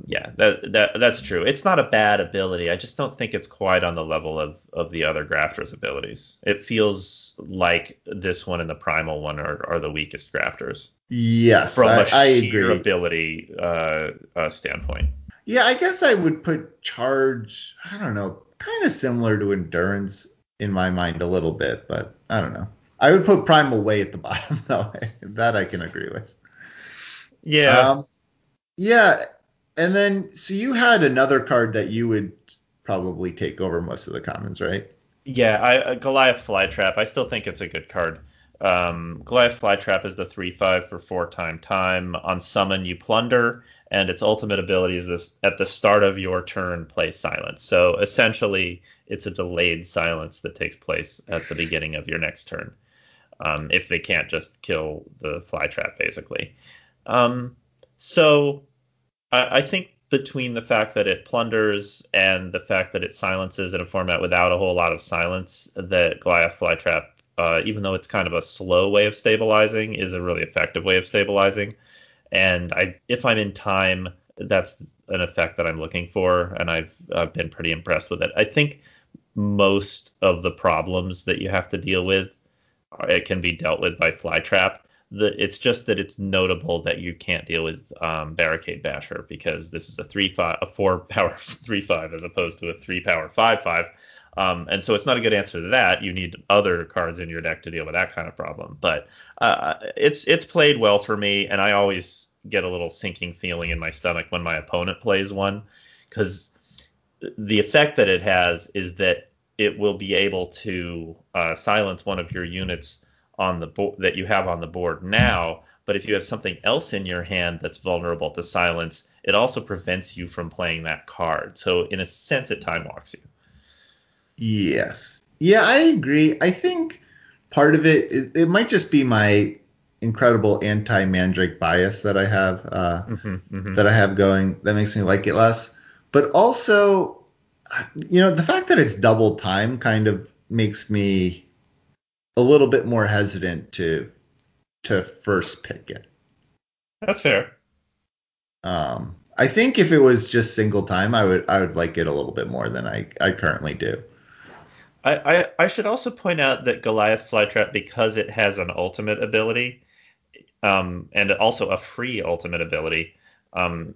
Yeah, that's true. It's not a bad ability. I just don't think it's quite on the level of the other Grafter's abilities. It feels like this one and the Primal one are the weakest Grafters. Yes, from a sheer ability standpoint. Yeah, I guess I would put charge, I don't know, kind of similar to endurance in my mind a little bit, but I don't know. I would put Primal way at the bottom, though. That I can agree with. Yeah. Yeah. And then, so you had another card that you would probably take over most of the commons, right? Yeah, Goliath Flytrap. I still think it's a good card. Goliath Flytrap is the 3/5 for 4 time. On summon, you plunder, and its ultimate ability is this: at the start of your turn, play silence. So essentially, it's a delayed silence that takes place at the beginning of your next turn, if they can't just kill the Flytrap, basically. So I think between the fact that it plunders and the fact that it silences in a format without a whole lot of silence, that Goliath Flytrap, even though it's kind of a slow way of stabilizing, is a really effective way of stabilizing. And if I'm in time, that's an effect that I'm looking for, and I've been pretty impressed with it. I think most of the problems that you have to deal with, it can be dealt with by Flytrap. It's just that it's notable that you can't deal with Barricade Basher, because this is a 4-power 3/5 as opposed to a 3-power 5/5. And so it's not a good answer to that. You need other cards in your deck to deal with that kind of problem. But it's played well for me, and I always get a little sinking feeling in my stomach when my opponent plays one, because the effect that it has is that it will be able to silence one of your units on the that you have on the board now. But if you have something else in your hand that's vulnerable to silence, it also prevents you from playing that card. So in a sense, it time walks you. Yes. Yeah, I agree. I think part of it might just be my incredible anti-Mandrake bias that I have going. That makes me like it less. But also, you know, the fact that it's double time kind of makes me a little bit more hesitant to first pick it. That's fair. I think if it was just single time, I would like it a little bit more than I currently do. I should also point out that Goliath Flytrap, because it has an ultimate ability, and also a free ultimate ability,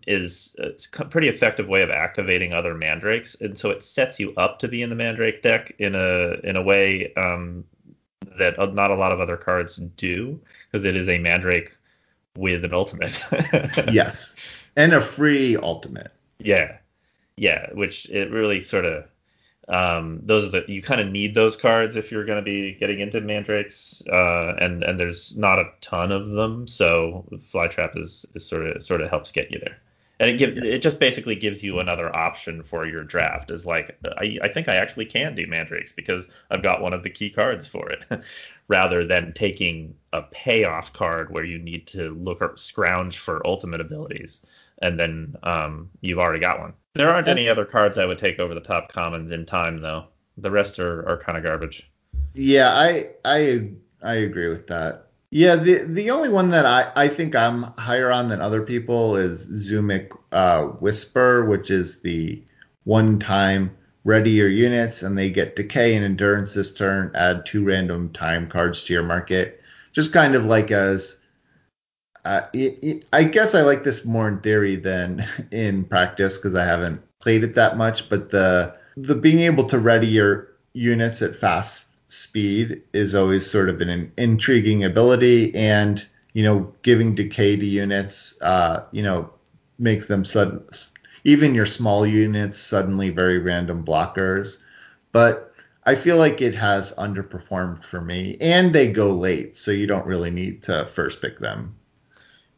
is a pretty effective way of activating other Mandrakes, and so it sets you up to be in the Mandrake deck in a way that not a lot of other cards do, because it is a Mandrake with an ultimate. Yes, and a free ultimate. Yeah, which it really sort of. You kind of need those cards if you're going to be getting into Mandrakes, and there's not a ton of them, so Flytrap is sort of helps get you there, and it just basically gives you another option for your draft. Is like I think I actually can do Mandrakes because I've got one of the key cards for it, rather than taking a payoff card where you need to look or scrounge for ultimate abilities, and then you've already got one. There aren't any other cards I would take over the top commons in time, though. The rest are kind of garbage. Yeah, I agree with that. Yeah, the only one that I think I'm higher on than other people is Zumic Whisper, which is the 1-time ready your units, and they get Decay and Endurance this turn. Add 2 random time cards to your market. Just kind of like as... I guess I like this more in theory than in practice because I haven't played it that much. But the being able to ready your units at fast speed is always sort of an intriguing ability, and you know, giving decay to units, you know, makes them sudden. Even your small units suddenly very random blockers. But I feel like it has underperformed for me, and they go late, so you don't really need to first pick them.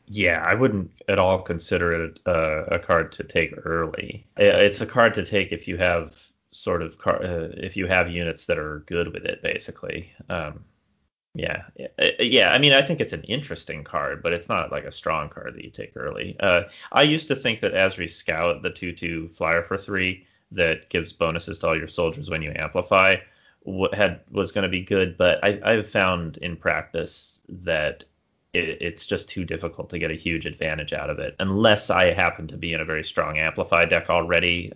Yeah, I wouldn't at all consider it a card to take early. It's a card to take if you have if you have units that are good with it, basically. Yeah. I mean, I think it's an interesting card, but it's not like a strong card that you take early. I used to think that Asri's Scout, the 2/2 flyer for 3 that gives bonuses to all your soldiers when you amplify, was going to be good, but I've found in practice that it's just too difficult to get a huge advantage out of it unless I happen to be in a very strong amplify deck already.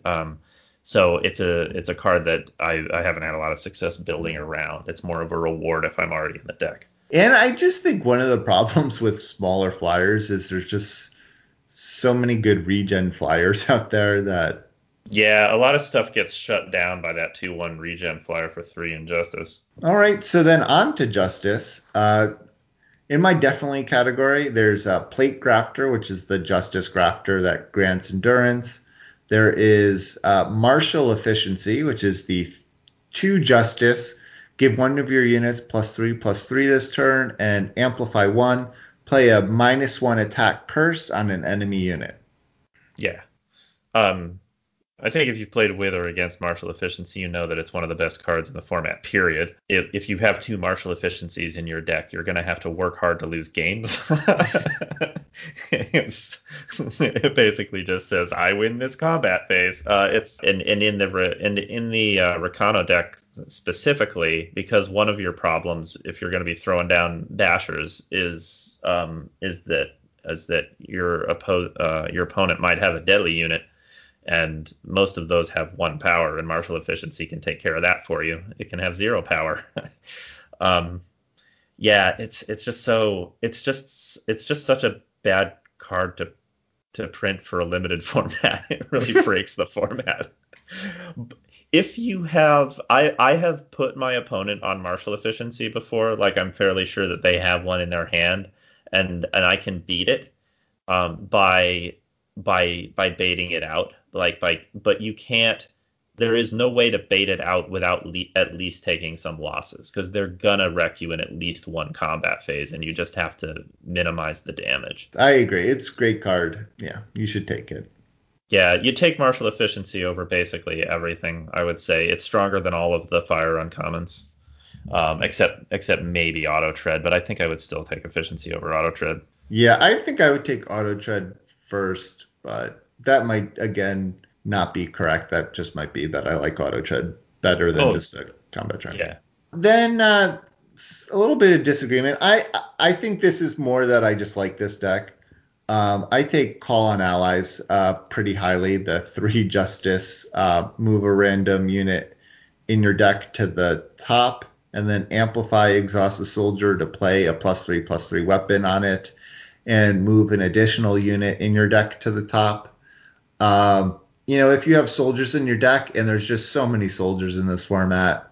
So it's a card that I haven't had a lot of success building around. It's more of a reward if I'm already in the deck. And I just think one of the problems with smaller flyers is there's just so many good regen flyers out there that... Yeah, a lot of stuff gets shut down by that 2/1 regen flyer for 3 Injustice. All right, so then on to Justice. In my definitely category, there's Plate Grafter, which is the Justice Grafter that grants endurance. There is Martial Efficiency, which is the 2 Justice, Give one of your units +3/+3 this turn and amplify 1. Play a -1 attack curse on an enemy unit. Yeah. I think if you've played with or against Martial Efficiency, you know that it's one of the best cards in the format, period. If you have 2 Martial Efficiencies in your deck, you're going to have to work hard to lose games. It basically just says, I win this combat phase. In the Rakano deck specifically, because one of your problems, if you're going to be throwing down bashers, is that your opponent might have a deadly unit. And most of those have 1 power, and Martial Efficiency can take care of that for you. It can have 0 power. It's just such a bad card to print for a limited format. It really breaks the format. If you have, I have put my opponent on Martial Efficiency before. Like, I'm fairly sure that they have one in their hand, and I can beat it by baiting it out. But you can't. There is no way to bait it out without at least taking some losses, because they're gonna wreck you in at least 1 combat phase, and you just have to minimize the damage. I agree. It's a great card. Yeah, you should take it. Yeah, you take Martial Efficiency over basically everything, I would say. It's stronger than all of the fire uncommons, except maybe Auto Tread. But I think I would still take Efficiency over Auto Tread. Yeah, I think I would take Auto Tread first, but that might, again, not be correct. That just might be that I like Auto Tread better than just a combat track. Yeah. Then a little bit of disagreement. I think this is more that I just like this deck. I take Call on Allies pretty highly. The 3 justice, move a random unit in your deck to the top, and then amplify Exhaust the Soldier to play a +3/+3 weapon on it, and move an additional unit in your deck to the top. If you have soldiers in your deck, and there's just so many soldiers in this format,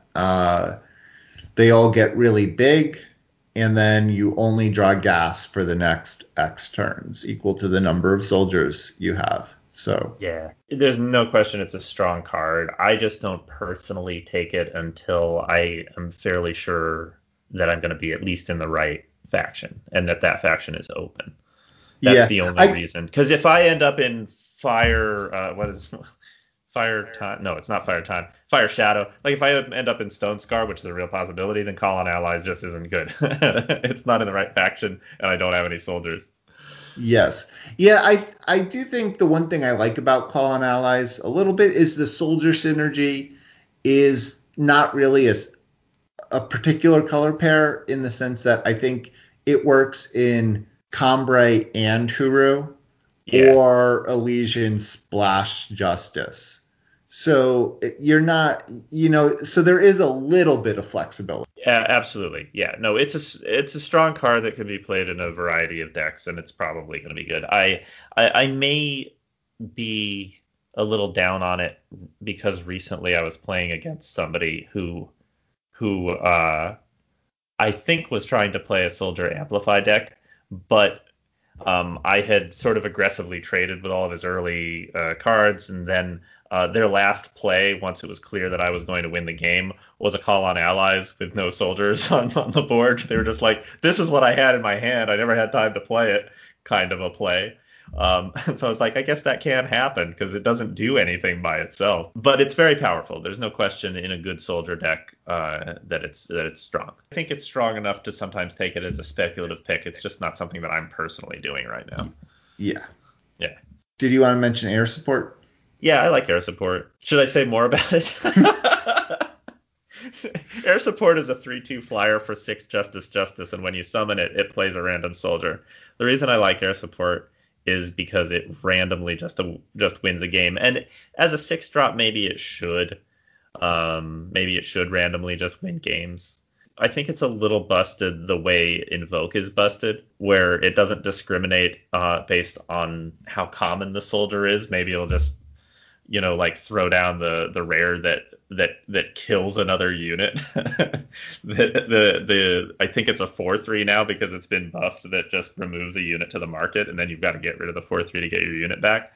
they all get really big, and then you only draw gas for the next X turns, equal to the number of soldiers you have. So yeah, there's no question it's a strong card. I just don't personally take it until I am fairly sure that I'm going to be at least in the right faction, and that faction is open. That's the only reason. Because if I end up in Fire, Fire Time? No, it's not Fire Time. Fire Shadow. Like, if I end up in Stone Scar, which is a real possibility, then Call on Allies just isn't good. It's not in the right faction, and I don't have any soldiers. Yes. Yeah, I do think the one thing I like about Call on Allies a little bit is the soldier synergy is not really a particular color pair, in the sense that I think it works in Cambrai and Huru. Yeah. Or Elysian Splash Justice. So you're not, so there is a little bit of flexibility. Yeah, absolutely. Yeah, no, it's a strong card that can be played in a variety of decks, and it's probably going to be good. I may be a little down on it because recently I was playing against somebody who I think was trying to play a Soldier Amplify deck, but I had sort of aggressively traded with all of his early cards, and then their last play, once it was clear that I was going to win the game, was a Call on Allies with no soldiers on the board. They were just like, this is what I had in my hand. I never had time to play it, kind of a play. So I was like, I guess that can happen, because it doesn't do anything by itself. But it's very powerful. There's no question in a good soldier deck that it's strong. I think it's strong enough to sometimes take it as a speculative pick. It's just not something that I'm personally doing right now. Yeah. Yeah. Did you want to mention air support? Yeah, I like air support. Should I say more about it? Air support is a 3/2 flyer for 6 justice, and when you summon it, it plays a random soldier. The reason I like air support is because it randomly just wins a game. And as a 6 drop, maybe it should randomly just win games. I think it's a little busted the way Invoke is busted, where it doesn't discriminate based on how common the soldier is. Maybe it'll just, throw down the rare that kills another unit. I think it's a 4/3 now, because it's been buffed, that just removes a unit to the market, and then you've got to get rid of the 4/3 to get your unit back.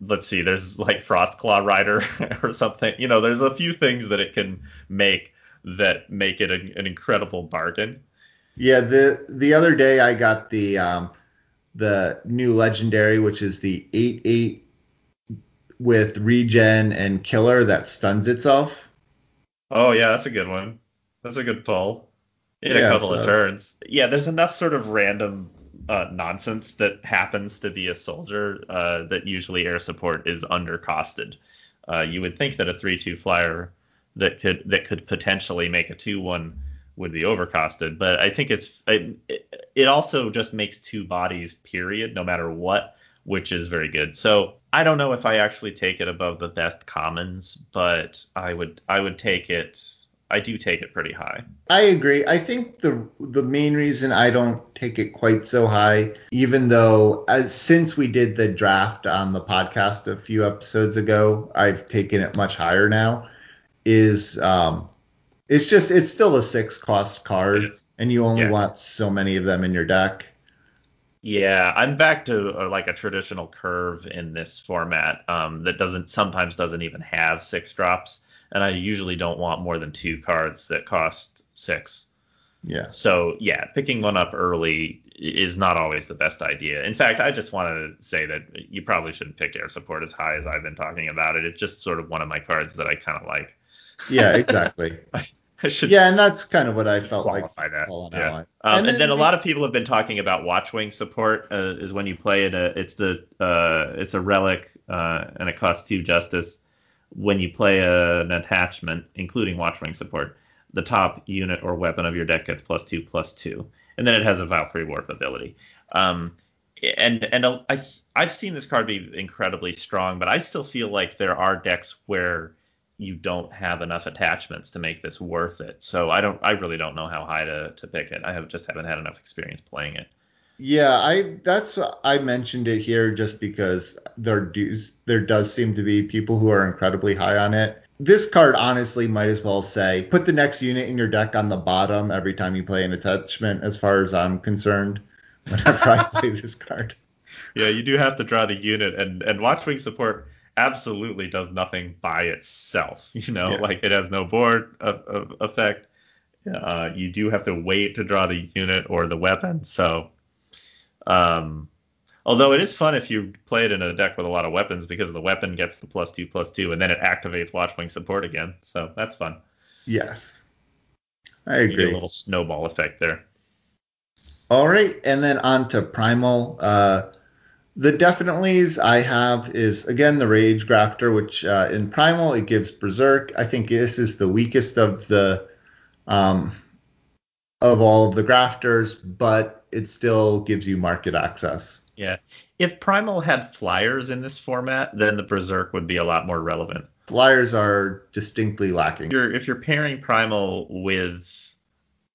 let's see, there's like Frostclaw Rider or something. You know, there's a few things that it can make that make it an incredible bargain. Yeah, the other day I got the new legendary, which is the 8/8 with regen and killer that stuns itself. Oh yeah, that's a good one. That's a good pull. In a couple of turns. Yeah, there's enough sort of random nonsense that happens to be a soldier that usually air support is undercosted. You would think that a 3/2 flyer that could potentially make a 2/1 would be overcosted, but I think it also just makes two bodies, period, no matter what, which is very good. So I don't know if I actually take it above the best commons, but I would take it. I do take it pretty high. I agree. I think the main reason I don't take it quite so high, even though since we did the draft on the podcast a few episodes ago, I've taken it much higher now, is it's just, it's still a 6-cost card, and you only want so many of them in your deck. Yeah, I'm back to like a traditional curve in this format that sometimes doesn't even have 6 drops, and I usually don't want more than 2 cards that cost 6. Yeah. So yeah, picking one up early is not always the best idea. In fact, I just want to say that you probably shouldn't pick air support as high as I've been talking about it. It's just sort of one of my cards that I kind of like. Yeah, exactly. Yeah, and that's kind of what I felt like. And then a lot of people have been talking about Watchwing support is when you play it. It's a relic and it costs 2 justice. When you play an attachment, including Watchwing support, the top unit or weapon of your deck gets +2/+2, and then it has a Valkyrie Warp ability. I've seen this card be incredibly strong, but I still feel like there are decks where you don't have enough attachments to make this worth it. So I really don't know how high to pick it. I haven't had enough experience playing it. Yeah, I mentioned it here just because there does seem to be people who are incredibly high on it. This card honestly might as well say put the next unit in your deck on the bottom every time you play an attachment, as far as I'm concerned, whenever I play this card. Yeah, you do have to draw the unit, and Watchwing support absolutely does nothing by itself, like it has no board effect. You do have to wait to draw the unit or the weapon. So although it is fun if you play it in a deck with a lot of weapons, because the weapon gets the +2/+2 and then it activates Watchwing support again, so that's fun. Yes, I agree. You get a little snowball effect there. All right, and then on to primal. The definitelys I have is, again, the Rage Grafter, which in Primal, it gives Berserk. I think this is the weakest of the of all of the Grafters, but it still gives you market access. Yeah. If Primal had flyers in this format, then the Berserk would be a lot more relevant. Flyers are distinctly lacking. If you're pairing Primal with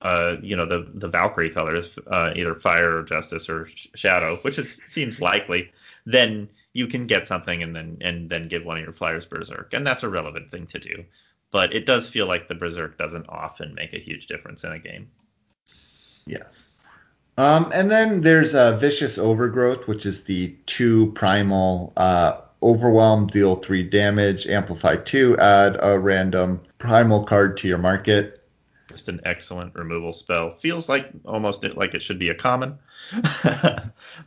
the Valkyrie colors, either Fire or Justice or Shadow, which seems likely, then you can get something and then give one of your flyers Berserk, and that's a relevant thing to do. But it does feel like the Berserk doesn't often make a huge difference in a game. Yes. And then there's Vicious Overgrowth, which is the 2 primal overwhelm, deal 3 damage, amplify 2, add a random primal card to your market. Just an excellent removal spell. Feels like almost like it should be a common.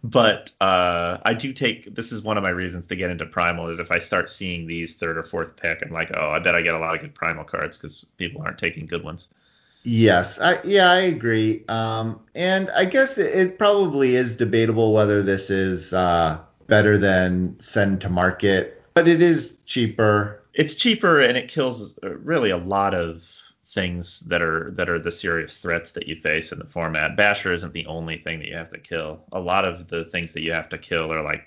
But I do take, this is one of my reasons to get into Primal, is if I start seeing these 3rd or 4th pick, I'm like, oh, I bet I get a lot of good Primal cards because people aren't taking good ones. Yes. I agree. And I guess it probably is debatable whether this is better than Send to Market, but it is cheaper. It's cheaper, and it kills really a lot of things that are the serious threats that you face in the format. Basher isn't the only thing that you have to kill. A lot of the things that you have to kill are like,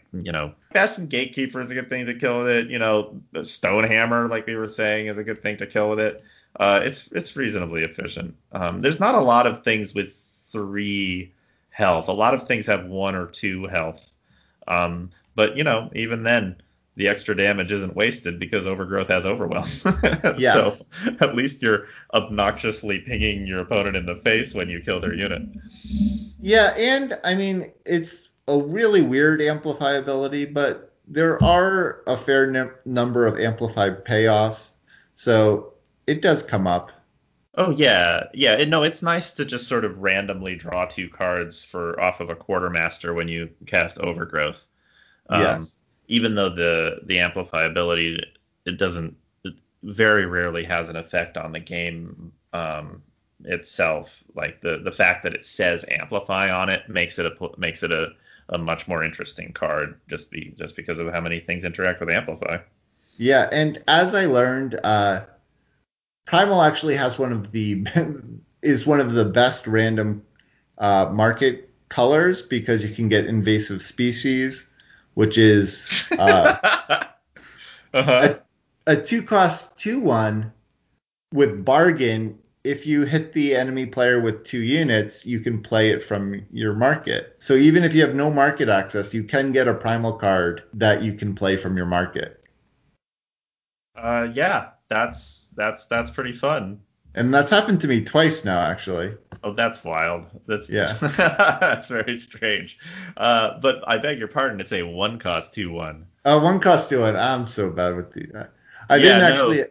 Bastion Gatekeeper is a good thing to kill with it. Stonehammer, like we were saying, is a good thing to kill with it. It's reasonably efficient. There's not a lot of things with 3 health. A lot of things have 1 or 2 health. But even then, the extra damage isn't wasted because Overgrowth has Overwhelm. Yes. So at least you're obnoxiously pinging your opponent in the face when you kill their unit. Yeah, and it's a really weird amplifiability, but There are a fair number of amplified payoffs, so it does come up. Oh, yeah. Yeah, no, it's nice to just sort of randomly draw two cards for off of a Quartermaster when you cast Overgrowth. Yes. Even though the amplifiability, it very rarely has an effect on the game itself. Like the fact that it says amplify on it makes it a much more interesting card just because of how many things interact with amplify. Yeah, and as I learned, Primal actually has one of the best random market colors because you can get invasive species, which is a 2-cost 2/1 with bargain. If you hit the enemy player with 2 units, you can play it from your market. So even if you have no market access, you can get a primal card that you can play from your market. Yeah, that's pretty fun. And that's happened to me twice now, actually. Oh, that's wild. Yeah. That's very strange. But I beg your pardon, it's a 1-cost 2/1. 1-cost 2/1. I'm so bad with the... I didn't actually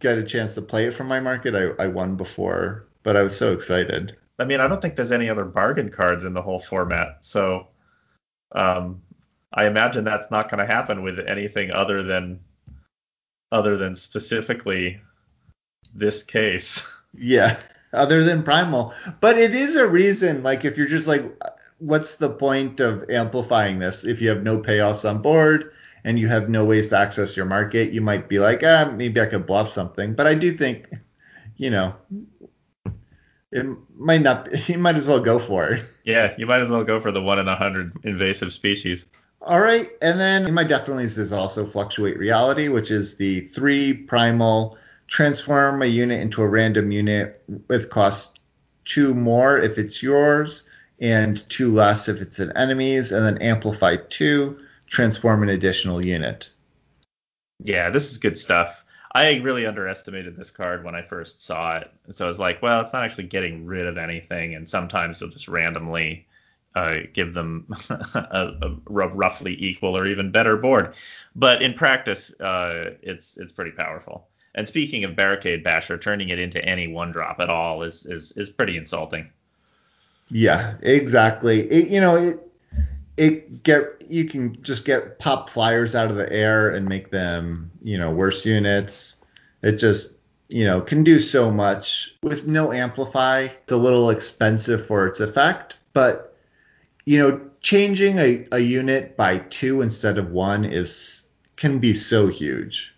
get a chance to play it from my market. I won before, but I was so excited. I mean, I don't think there's any other bargain cards in the whole format, so I imagine that's not going to happen with anything other than specifically this case. Yeah, other than Primal. But it is a reason, like, if you're just like, what's the point of amplifying this if you have no payoffs on board and you have no ways to access your market? You might be like, maybe I could bluff something. But I do think, it might not be, you might as well go for it. Yeah, you might as well go for the 1 in 100 invasive species. All right, and then in my definitely's is also Fluctuate Reality, which is the 3 primal, transform a unit into a random unit with cost 2 more if it's yours, and 2 less if it's an enemy's, and then amplify 2. Transform an additional unit. Yeah, this is good stuff. I really underestimated this card when I first saw it. So I was like, well, it's not actually getting rid of anything. And sometimes they'll just randomly give them a roughly equal or even better board. But in practice, it's pretty powerful. And speaking of Barricade Basher, turning it into any 1-drop at all is pretty insulting. Yeah, exactly. You can just get pop flyers out of the air and make them, worse units. It just, can do so much with no amplify. It's a little expensive for its effect, but changing a unit by 2 instead of 1 can be so huge.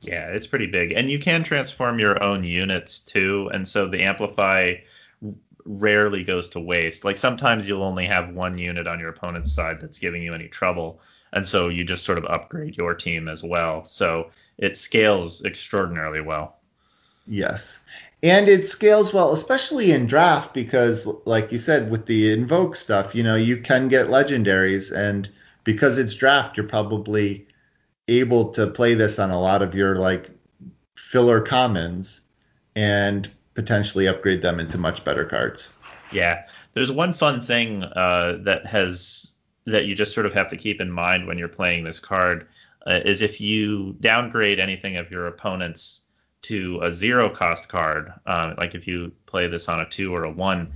Yeah, it's pretty big, and you can transform your own units too, and so the amplify rarely goes to waste. Like, sometimes you'll only have 1 unit on your opponent's side that's giving you any trouble, and so you just sort of upgrade your team as well. So it scales extraordinarily well. Yes, and it scales well, especially in draft, because like you said, with the invoke stuff, you can get legendaries, and because it's draft, you're probably able to play this on a lot of your like filler commons and potentially upgrade them into much better cards. Yeah, there's one fun thing that you just sort of have to keep in mind when you're playing this card is if you downgrade anything of your opponent's to a 0-cost card, like if you play this on a 2 or a 1,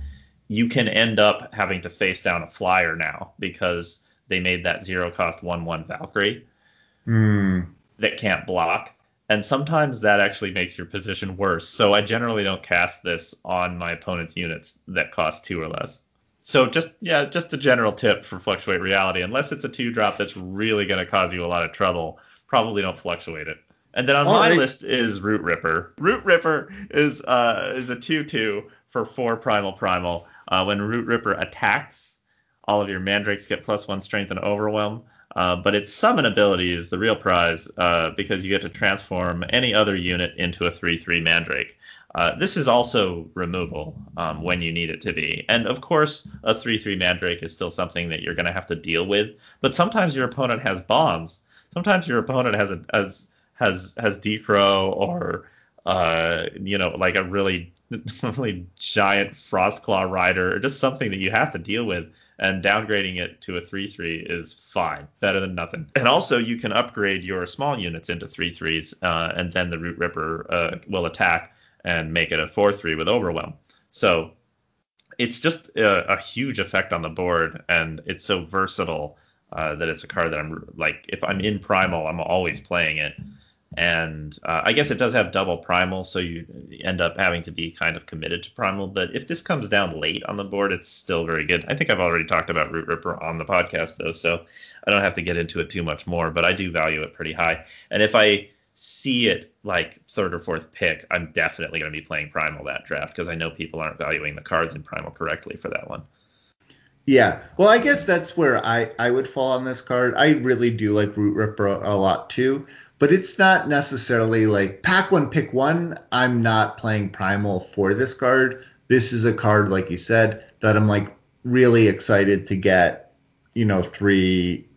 you can end up having to face down a flyer now because they made that 0-cost 1/1 Valkyrie that can't block. And sometimes that actually makes your position worse. So I generally don't cast this on my opponent's units that cost 2 or less. So just a general tip for Fluctuate Reality. Unless it's a 2-drop that's really going to cause you a lot of trouble, probably don't fluctuate it. And then on my list is Root Ripper. Root Ripper is a 2/2 for 4 primal. When Root Ripper attacks, all of your Mandrakes get +1 strength and overwhelm. But its summon ability is the real prize because you get to transform any other unit into a 3/3 Mandrake. This is also removal when you need it to be. And of course, a 3/3 Mandrake is still something that you're going to have to deal with. But sometimes your opponent has bombs. Sometimes your opponent has decrow or like a really giant Frostclaw Rider, or just something that you have to deal with, and downgrading it to a 3-3 is fine. Better than nothing. And also, you can upgrade your small units into 3-3s, and then the Root Ripper will attack and make it a 4-3 with Overwhelm. So it's just a huge effect on the board, and it's so versatile that it's a card that I'm like, if I'm in Primal, I'm always playing it. And I guess it does have double Primal, so you end up having to be kind of committed to Primal. But if this comes down late on the board, it's still very good. I think I've already talked about Root Ripper on the podcast, though, so I don't have to get into it too much more. But I do value it pretty high. And if I see it like third or fourth pick, I'm definitely going to be playing Primal that draft, because I know people aren't valuing the cards in Primal correctly for that one. Yeah, well, I guess that's where I would fall on this card. I really do like Root Ripper a lot, too. But it's not necessarily like pack one, pick one. I'm not playing Primal for this card. This is a card, like you said, that I'm like really excited to get, you know, third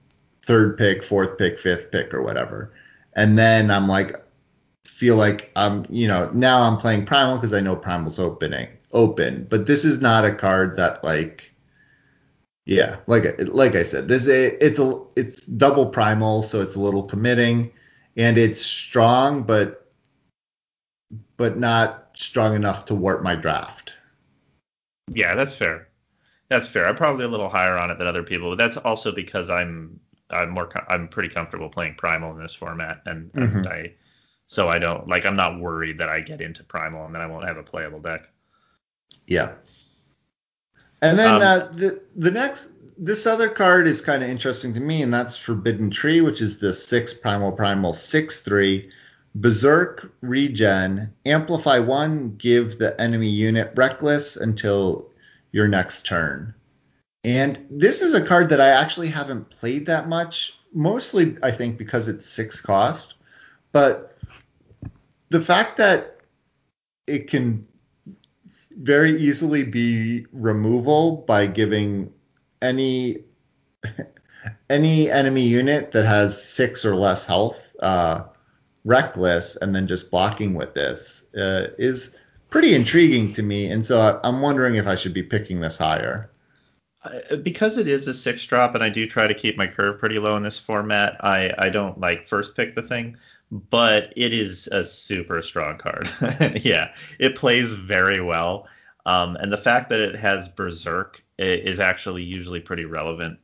pick, fourth pick, fifth pick or whatever. And then I'm like, feel like I'm, you know, now I'm playing Primal because I know Primal's open. But this is not a card that like, yeah, like I said, this it's double Primal, so it's a little committing. And it's strong, but not strong enough to warp my draft. Yeah, that's fair. That's fair. I'm probably a little higher on it than other people, but that's also because I'm pretty comfortable playing Primal in this format, and so I don't like, I'm not worried that I get into Primal and then I won't have a playable deck. Yeah. And then the next. This other card is kind of interesting to me, and that's Forbidden Tree, which is the 6 Primal 6-3. Berserk, regen, amplify 1, give the enemy unit reckless until your next turn. And this is a card that I actually haven't played that much, mostly, I think, because it's 6 cost. But the fact that it can very easily be removal by giving any enemy unit that has 6 or less health reckless, and then just blocking with this is pretty intriguing to me. And so I'm wondering if I should be picking this higher. Because it is a 6-drop, and I do try to keep my curve pretty low in this format, I don't like first pick the thing, but it is a super strong card. Yeah, it plays very well. And the fact that it has Berserk is actually usually pretty relevant.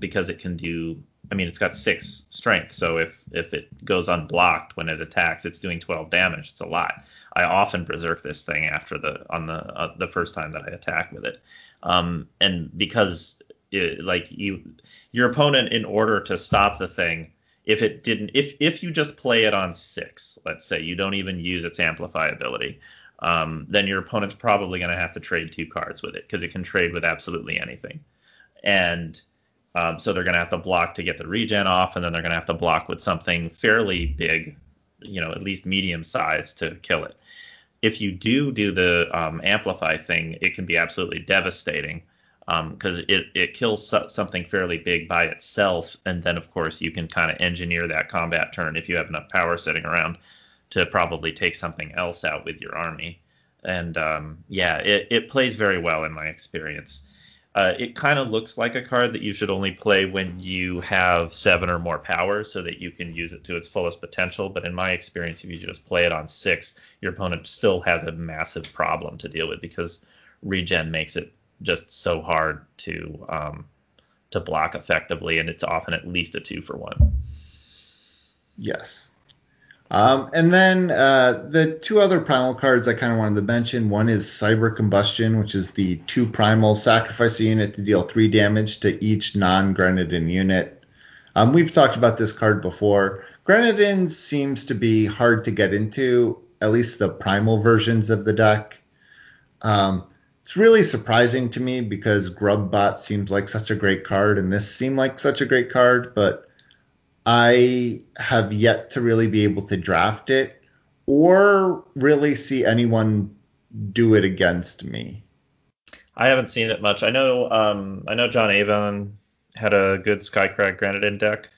Because it can do, I mean, it's got 6 strength. So if it goes unblocked when it attacks, it's doing 12 damage. It's a lot. I often Berserk this thing on the first time that I attack with it. And because your opponent, in order to stop the thing, if you just play it on 6, let's say you don't even use its amplify ability, then your opponent's probably going to have to trade 2 cards with it, because it can trade with absolutely anything. And so they're going to have to block to get the regen off, and then they're going to have to block with something fairly big, you know, at least medium size, to kill it. If you do the amplify thing, it can be absolutely devastating, because it kills something fairly big by itself. And then, of course, you can kind of engineer that combat turn if you have enough power sitting around to probably take something else out with your army. And it plays very well in my experience. It kind of looks like a card that you should only play when you have 7 or more power, so that you can use it to its fullest potential. But in my experience, if you just play it on 6, your opponent still has a massive problem to deal with, because regen makes it just so hard to block effectively, and it's often at least a 2-for-1. Yes. And then the 2 other Primal cards I kind of wanted to mention. One is Cyber Combustion, which is the 2 Primal, sacrifice a unit to deal 3 damage to each non-Grenadin unit. We've talked about this card before. Grenadin seems to be hard to get into, at least the Primal versions of the deck. It's really surprising to me, because Grubbot seems like such a great card, and this seemed like such a great card, but I have yet to really be able to draft it or really see anyone do it against me. I haven't seen it much. I know John Avon had a good Skycrag Grenadin deck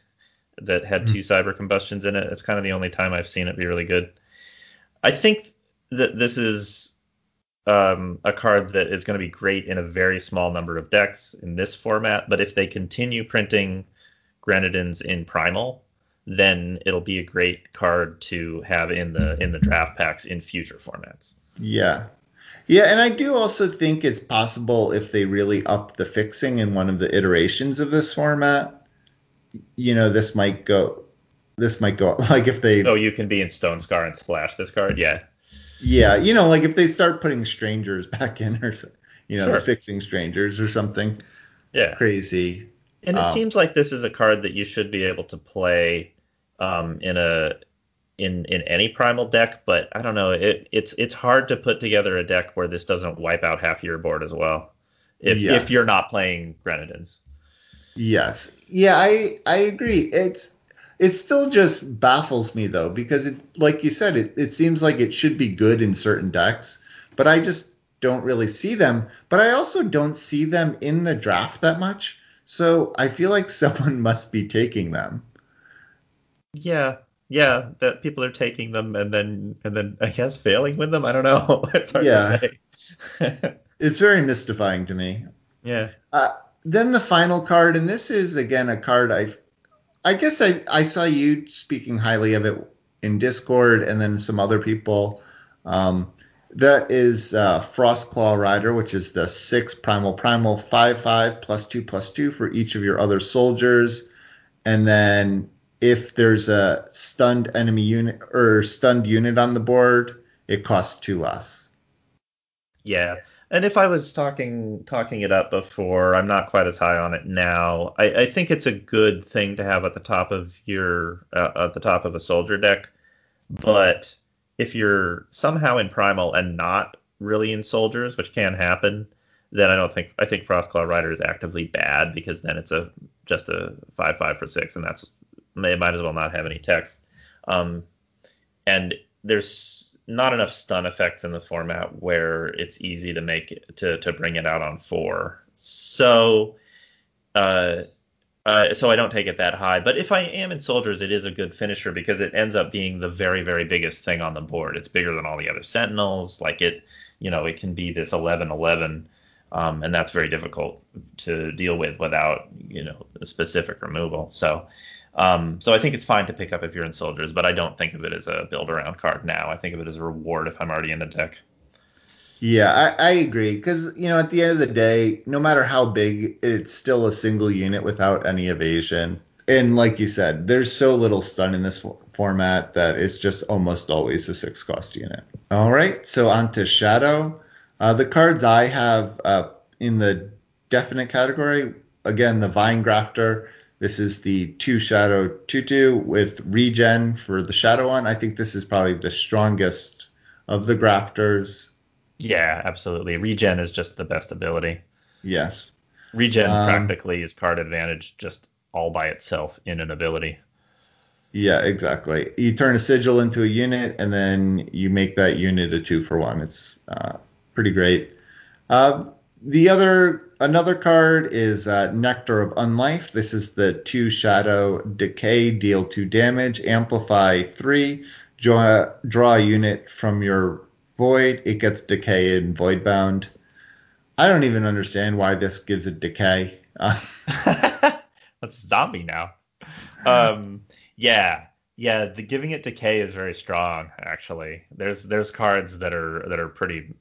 that had 2 Cyber Combustions in it. It's kind of the only time I've seen it be really good. I think that this is a card that is going to be great in a very small number of decks in this format, but if they continue printing Grenadines in Primal, then it'll be a great card to have in the draft packs in future formats. Yeah. Yeah, and I do also think it's possible if they really up the fixing in one of the iterations of this format, you know, this might go like if they... Oh, you can be in Stonescar and splash this card, yeah. Yeah, you know, like if they start putting strangers back in or, you know, sure, fixing strangers or something. Yeah. Crazy. And it seems like this is a card that you should be able to play in any Primal deck, but I don't know, it's hard to put together a deck where this doesn't wipe out half your board as well, if you're not playing Grenadines. Yes. Yeah, I agree. It still just baffles me, though, because, like you said, it seems like it should be good in certain decks, but I just don't really see them. But I also don't see them in the draft that much, so I feel like someone must be taking them. Yeah, that people are taking them and then I guess failing with them. I don't know. It's hard to say. It's very mystifying to me. Yeah. Then the final card, and this is again a card I guess I saw you speaking highly of it in Discord, and then some other people. That is Frostclaw Rider, which is the 6 Primal 5/5 +2/2 for each of your other soldiers, and then, if there's a stunned enemy unit or stunned unit on the board, it costs 2 less. Yeah, and if I was talking it up before, I'm not quite as high on it now. I think it's a good thing to have at the top of your at the top of a soldier deck, but if you're somehow in Primal and not really in soldiers, which can happen, then I think Frostclaw Rider is actively bad, because then it's just a 5/5 for 6, and that's... They might as well not have any text. And there's not enough stun effects in the format where it's easy to make it, to bring it out on 4. So I don't take it that high. But if I am in soldiers, it is a good finisher because it ends up being the very, very biggest thing on the board. It's bigger than all the other sentinels. Like it can be this 11/11, and that's very difficult to deal with without specific removal. So I think it's fine to pick up if you're in soldiers, but I don't think of it as a build around card now. I think of it as a reward if I'm already in the deck. Yeah, I agree, because at the end of the day, no matter how big, it's still a single unit without any evasion. And like you said, there's so little stun in this format that it's just almost always a 6-cost unit. All right, so on to Shadow. The cards I have in the definite category, again, the Vine Grafter. This is the 2 Shadow 2/2 with regen for the Shadow one. I think this is probably the strongest of the grafters. Yeah, absolutely. Regen is just the best ability. Yes. Regen practically is card advantage just all by itself in an ability. Yeah, exactly. You turn a sigil into a unit, and then you make that unit a 2-for-1. It's pretty great. Another card is Nectar of Unlife. This is the 2 Shadow Decay, deal 2 damage, amplify 3, draw a unit from your Void. It gets Decay and Voidbound. I don't even understand why this gives it Decay. That's a zombie now. Yeah. The giving it Decay is very strong. Actually, there's cards that are pretty.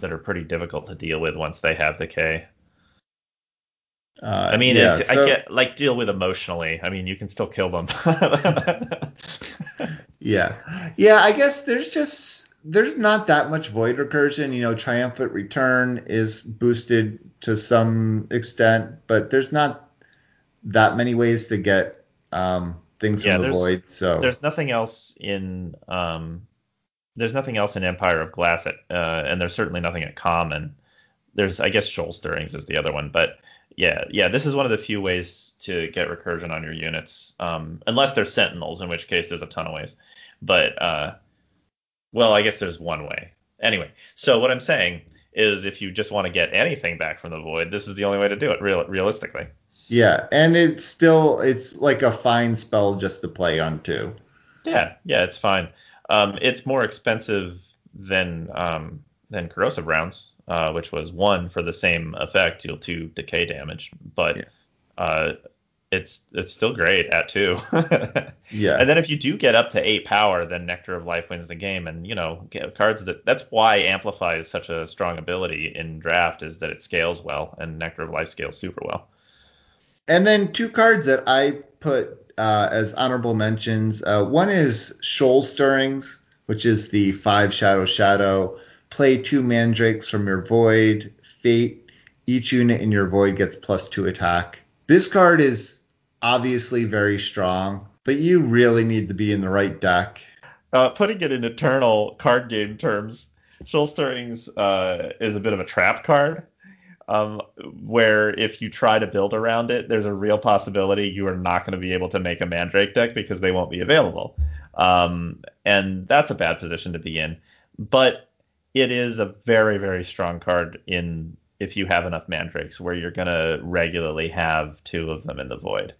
That are pretty difficult to deal with once they have Decay. I get like deal with emotionally. I mean, you can still kill them. Yeah. I guess there's not that much void recursion. Triumphant Return is boosted to some extent, but there's not that many ways to get things from the void. So there's nothing else in. There's nothing else in Empire of Glass, and there's certainly nothing at Common. There's, I guess, Shoal Stirrings is the other one, but yeah, this is one of the few ways to get recursion on your units, unless they're Sentinels, in which case there's a ton of ways. But, I guess there's one way. Anyway, so what I'm saying is if you just want to get anything back from the Void, this is the only way to do it, realistically. Yeah, and it's like a fine spell just to play on, too. Yeah, it's fine. It's more expensive than corrosive rounds, which was one for the same effect, deal 2 decay damage, but yeah. It's still great at 2. Yeah. And then if you do get up to 8 power, then Nectar of Life wins the game. And, you know, cards that's why Amplify is such a strong ability in draft, is that it scales well, and Nectar of Life scales super well. And then 2 cards that I put as honorable mentions. One is Shoal Stirrings, which is the 5 Shadow. Play 2 Mandrakes from your Void. Fate. Each unit in your Void gets +2 attack. This card is obviously very strong, but you really need to be in the right deck. Putting it in eternal card game terms, Shoal Stirrings is a bit of a trap card. Where if you try to build around it, there's a real possibility you are not going to be able to make a Mandrake deck because they won't be available. And that's a bad position to be in. But it is a very, very strong card in if you have enough Mandrakes, where you're going to regularly have 2 of them in the Void.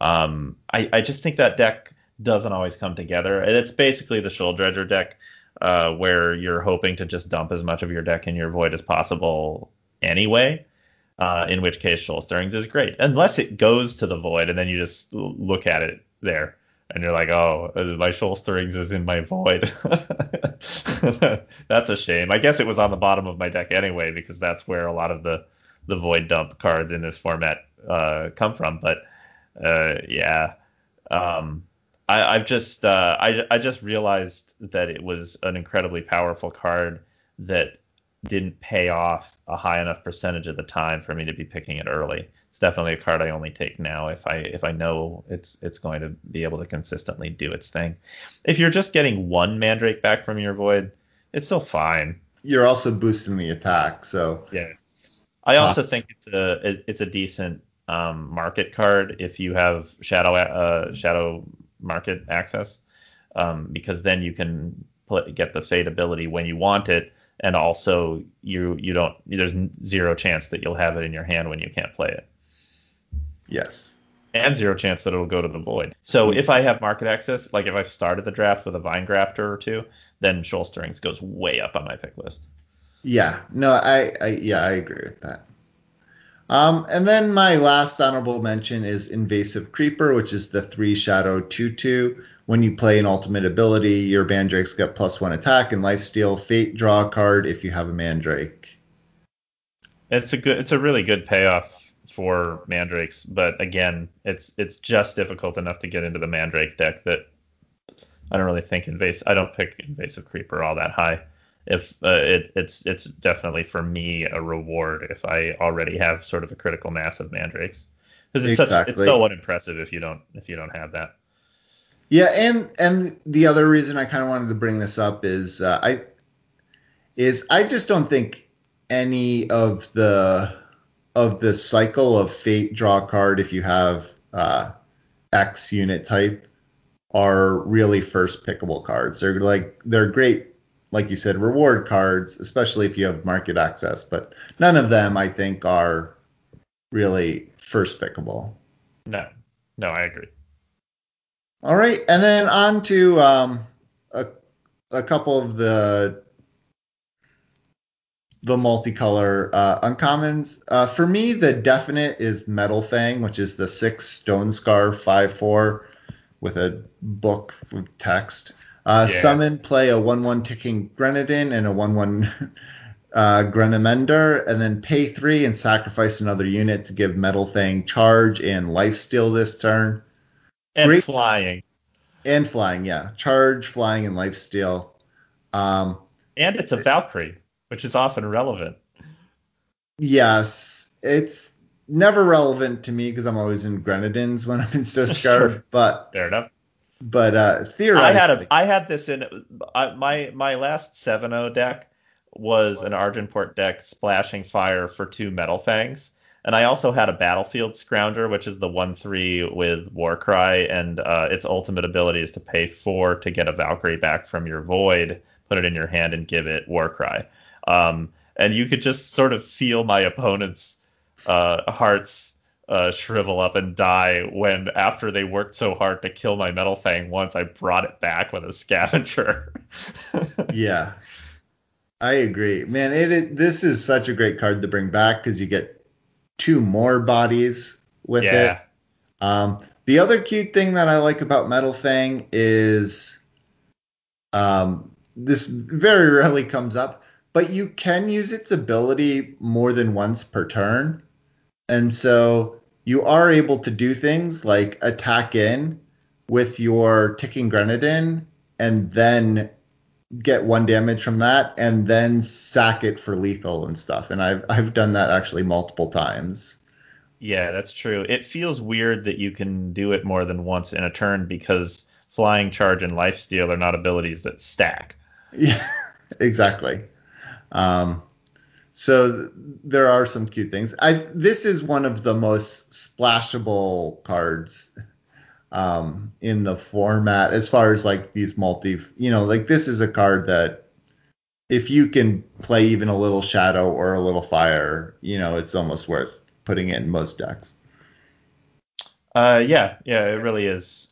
I just think that deck doesn't always come together. And it's basically the Shoal Dredger deck, where you're hoping to just dump as much of your deck in your Void as possible anyway, in which case Shoal Stirrings is great, unless it goes to the Void and then you just look at it there and you're like, oh, my Shoal Stirrings is in my Void. That's a shame. I guess it was on the bottom of my deck anyway, because that's where a lot of the Void dump cards in this format come from. But I just realized that it was an incredibly powerful card that didn't pay off a high enough percentage of the time for me to be picking it early. It's definitely a card I only take now if I know it's going to be able to consistently do its thing. If you're just getting 1 Mandrake back from your Void, it's still fine. You're also boosting the attack, so yeah. I also think it's a decent market card if you have shadow market access, because then you can get the Fate ability when you want it. And also, you don't. There's 0 chance that you'll have it in your hand when you can't play it. Yes, and 0 chance that it'll go to the Void. So if I have market access, like if I've started the draft with a Vine Grafter or 2, then Shoal Stirrings goes way up on my pick list. Yeah, no, I agree with that. And then my last honorable mention is Invasive Creeper, which is the 3 Shadow 2/2. When you play an ultimate ability, your Mandrakes get +1 attack and lifesteal. Fate, draw a card if you have a Mandrake. It's a really good payoff for Mandrakes, but again, it's just difficult enough to get into the Mandrake deck that I don't really think I don't pick Invasive Creeper all that high. If it's definitely for me a reward if I already have sort of a critical mass of Mandrakes, because it's so unimpressive if you don't have that. Yeah, and the other reason I kind of wanted to bring this up is I just don't think any of the cycle of Fate, draw a card if you have X unit type, are really first pickable cards. They're great, like you said, reward cards, especially if you have market access, but none of them, I think, are really first pickable. No, I agree. All right, and then on to a couple of the multicolor uncommons. For me, the definite is Metal Fang, which is the 6 Stone Scar 5/4 with a book of text. Summon, play a 1/1 ticking Grenadin and a 1/1 Grenamender, and then pay 3 and sacrifice another unit to give Metal Fang charge and lifesteal this turn. And great. Flying. And flying, yeah. Charge, flying, and lifesteal. And it's a Valkyrie, which is often relevant. Yes. It's never relevant to me because I'm always in Grenadins when I'm in Stone Scar. Sure. But fair enough. But theoretically, I had this in my last 7-0 deck was an Argentport deck, splashing fire for 2 Metal Fangs, and I also had a Battlefield Scrounger, which is the 1/3 with Warcry, and its ultimate ability is to pay 4 to get a Valkyrie back from your Void, put it in your hand, and give it Warcry. And you could just sort of feel my opponent's hearts shrivel up and die when, after they worked so hard to kill my Metal Fang once, I brought it back with a scavenger. Yeah, I agree, man. It this is such a great card to bring back because you get two more bodies with it. The other cute thing that I like about Metal Fang is this very rarely comes up, but you can use its ability more than once per turn. And so you are able to do things like attack in with your Ticking Grenadine and then get one damage from that and then sack it for lethal and stuff. And I've done that actually multiple times. Yeah, that's true. It feels weird that you can do it more than once in a turn because Flying Charge and Lifesteal are not abilities that stack. Yeah, exactly. So there are some cute things. This is one of the most splashable cards in the format as far as like these multi, this is a card that if you can play even a little shadow or a little fire, it's almost worth putting it in most decks. Yeah, it really is.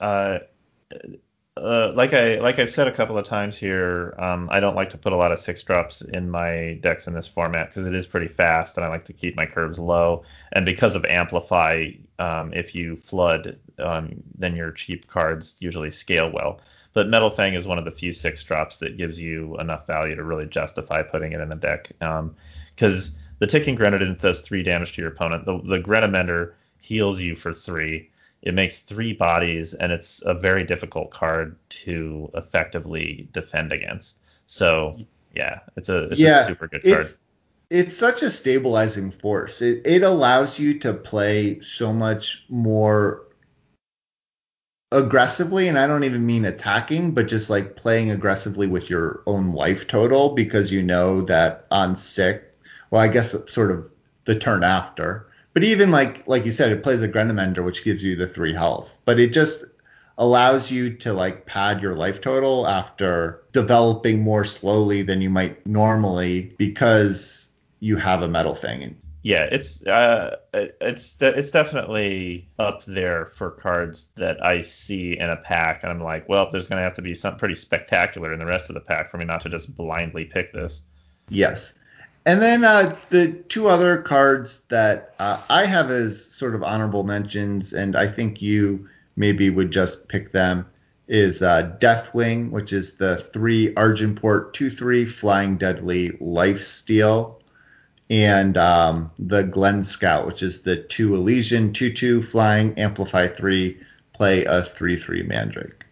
Like I've said a couple of times here, I don't like to put a lot of 6-drops in my decks in this format because it is pretty fast, and I like to keep my curves low. And because of Amplify, if you flood, then your cheap cards usually scale well. But Metal Fang is one of the few 6-drops that gives you enough value to really justify putting it in the deck. Because the Ticking Grenadine does 3 damage to your opponent. The Grenamender heals you for 3. It makes 3 bodies, and it's a very difficult card to effectively defend against. So, yeah, it's a super good card. It's such a stabilizing force. It allows you to play so much more aggressively, and I don't even mean attacking, but just like playing aggressively with your own life total because you know that on 6, well, I guess sort of the turn after. But even like you said, it plays a Grenamender, which gives you the 3 health. But it just allows you to like pad your life total after developing more slowly than you might normally because you have a Metal Fang. Yeah, it's definitely up there for cards that I see in a pack, and I'm like, well, there's going to have to be something pretty spectacular in the rest of the pack for me not to just blindly pick this. Yes. And then the two other cards that I have as sort of honorable mentions, and I think you maybe would just pick them, is Deathwing, which is the 3 Argentport 2/3 Flying Deadly Lifesteal, and the Glen Scout, which is the 2 Elysian 2/2 Flying Amplify 3 Play a 3/3 Mandrake.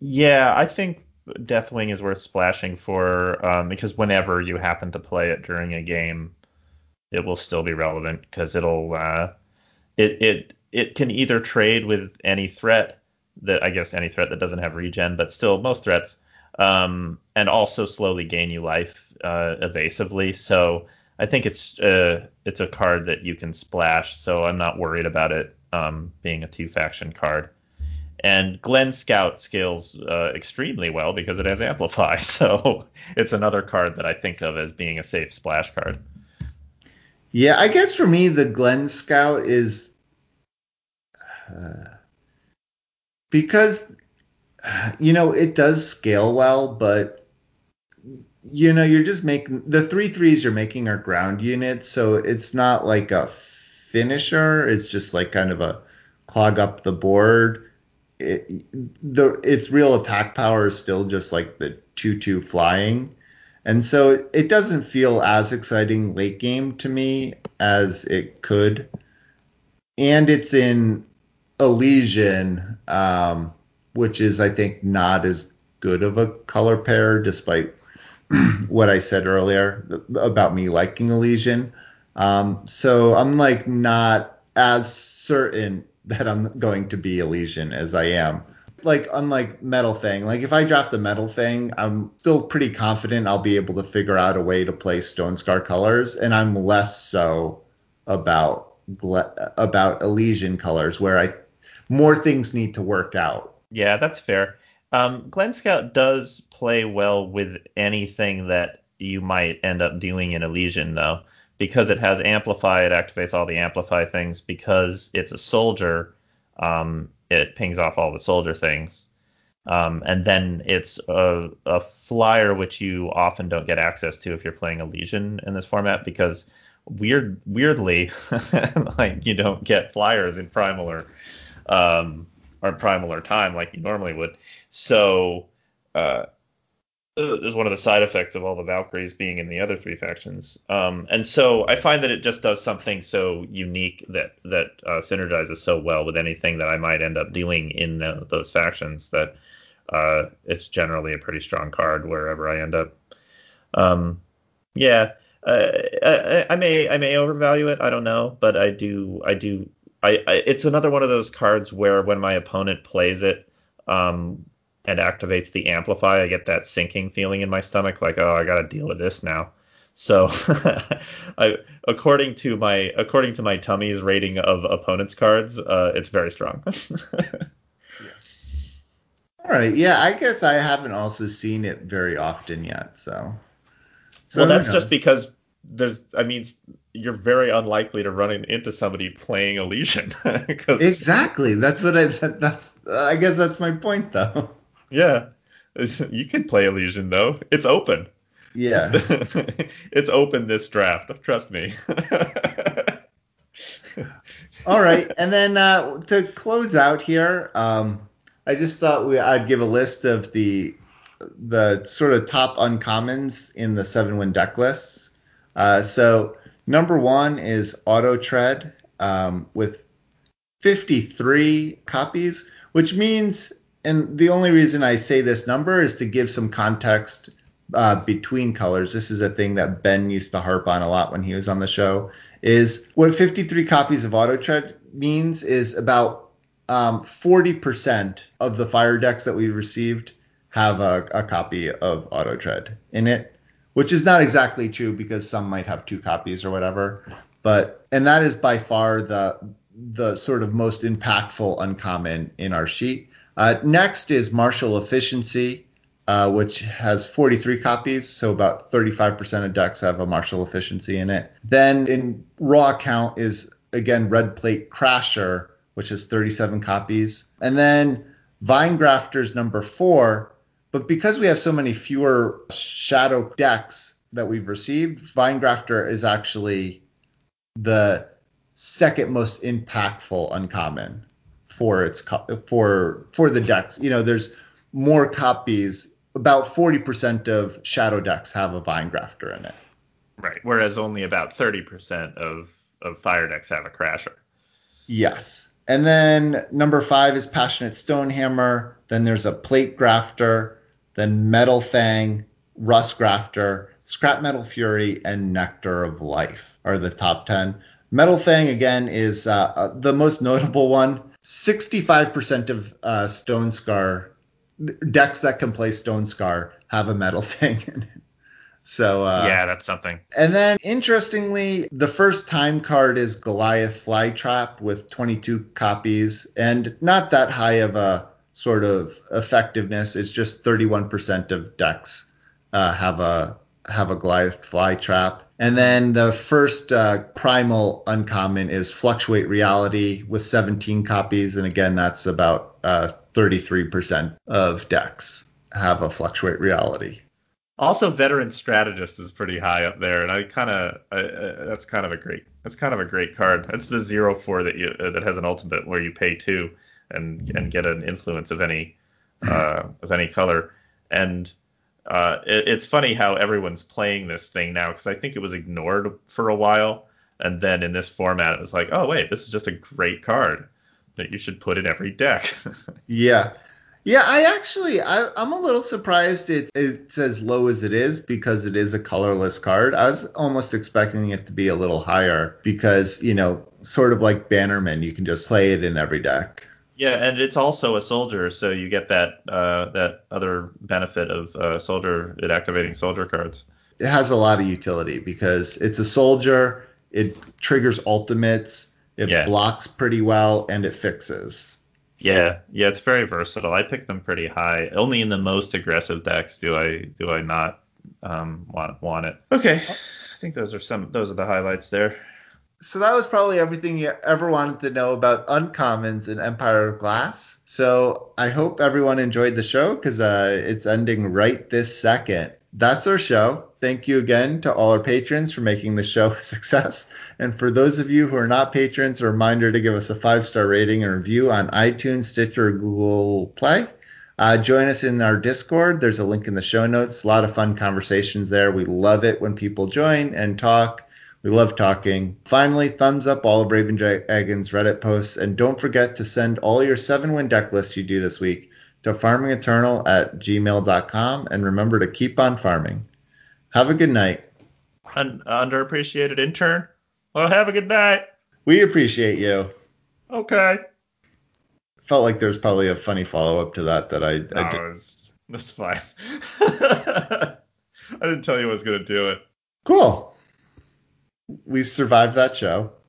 Yeah, I think Deathwing is worth splashing for because whenever you happen to play it during a game, it will still be relevant because it'll it can either trade with any threat that doesn't have regen, but still most threats, and also slowly gain you life evasively. So I think it's a card that you can splash. So I'm not worried about it being a 2-faction card. And Glen Scout scales extremely well because it has Amplify, so it's another card that I think of as being a safe splash card. Yeah, I guess for me the Glen Scout is because it does scale well, but you're just making the 3/3s you're making are ground units, so it's not like a finisher. It's just like kind of a clog up the board. Its real attack power is still just like the 2/2 flying, and so it doesn't feel as exciting late game to me as it could. And it's in Elysian, which is I think not as good of a color pair, despite what I said earlier about me liking Elysian. So I'm like not as certain that I'm going to be Elysian as I am. Like, unlike Metal Fang, like if I draft the Metal Fang, I'm still pretty confident I'll be able to figure out a way to play Stonescar colors, and I'm less so about Elysian colors, where more things need to work out. Yeah, that's fair. Glen Scout does play well with anything that you might end up doing in Elysian, though, because it has Amplify, it activates all the Amplify things. Because it's a soldier, it pings off all the soldier things. And then it's a flyer, which you often don't get access to if you're playing a Legion in this format, because weirdly, like, you don't get flyers in Primal or Primal or Time like you normally would. So there's one of the side effects of all the Valkyries being in the other three factions. And so I find that it just does something so unique that synergizes so well with anything that I might end up doing in those factions that it's generally a pretty strong card wherever I end up. I may overvalue it. I don't know, but I do. It's another one of those cards where when my opponent plays it, and activates the Amplify, I get that sinking feeling in my stomach, like, oh, I got to deal with this now. So, according to my tummy's rating of opponents' cards, it's very strong. Yeah. All right, yeah, I guess I haven't also seen it very often yet. So well, that's just because you're very unlikely to run into somebody playing a Legion. Exactly, I guess that's my point, though. Yeah, you can play Elysian, though. It's open. Yeah. It's open this draft. Trust me. All right. And then to close out here, I just thought I'd give a list of the sort of top uncommons in the 7-win deck lists. So number one is Auto Tread with 53 copies, which means... And the only reason I say this number is to give some context between colors. This is a thing that Ben used to harp on a lot when he was on the show, is what 53 copies of Auto Tread means is about 40% of the fire decks that we received have a copy of Auto Tread in it, which is not exactly true because some might have two copies or whatever. And that is by far the sort of most impactful uncommon in our sheet. Next is Martial Efficiency, which has 43 copies, so about 35% of decks have a Martial Efficiency in it. Then in raw count is, again, Red Plate Crasher, which has 37 copies. And then Vine Grafter's number 4, but because we have so many fewer shadow decks that we've received, Vine Grafter is actually the second most impactful uncommon for the decks. You know, there's more copies. About 40% of shadow decks have a Vine Grafter in it, right? Whereas only about 30% of fire decks have a Crasher. Yes. And then number 5 is Passionate Stonehammer. Then there's a Plate Grafter. Then Metal Fang, Rust Grafter, Scrap Metal Fury, and Nectar of Life are the top 10. Metal Fang again is the most notable one. 65% of Stone Scar decks that can play Stone Scar have a Metal Fang in it. So yeah, that's something. And then interestingly, the first time card is Goliath Flytrap with 22 copies, and not that high of a sort of effectiveness. It's just 31% of decks have a Goliath Flytrap. And then the first primal uncommon is Fluctuate Reality with 17 copies. And again, that's about 33% of decks have a Fluctuate Reality. Also, Veteran Strategist is pretty high up there, and that's kind of a great card. That's the 0/4 that you that has an ultimate where you pay 2 and get an influence of any color. And it's funny how everyone's playing this thing now, because I think it was ignored for a while, and then in this format it was like, oh wait, this is just a great card that you should put in every deck. yeah I'm a little surprised it's as low as it is, because it is a colorless card. I was almost expecting it to be a little higher, because, you know, sort of like Bannerman, you can just play it in every deck. Yeah, and it's also a soldier, so you get that other benefit of activating soldier cards. It has a lot of utility because it's a soldier, it triggers ultimates, it blocks pretty well, and it fixes. Yeah, it's very versatile. I pick them pretty high. Only in the most aggressive decks do I not want it. Okay. I think those are the highlights there. So that was probably everything you ever wanted to know about uncommons in Empire of Glass. So I hope everyone enjoyed the show, because it's ending right this second. That's our show. Thank you again to all our patrons for making the show a success. And for those of you who are not patrons, a reminder to give us a 5-star rating and review on iTunes, Stitcher, or Google Play. Join us in our Discord. There's a link in the show notes. A lot of fun conversations there. We love it when people join and talk. We love talking. Finally, thumbs up all of Raven Dragon's Reddit posts, and don't forget to send all your 7-win deck lists you do this week to farmingeternal@gmail.com, and remember to keep on farming. Have a good night. Underappreciated intern. Well, have a good night. We appreciate you. Okay. Felt like there's probably a funny follow-up to that I did. That's fine. I didn't tell you I was going to do it. Cool. We survived that show.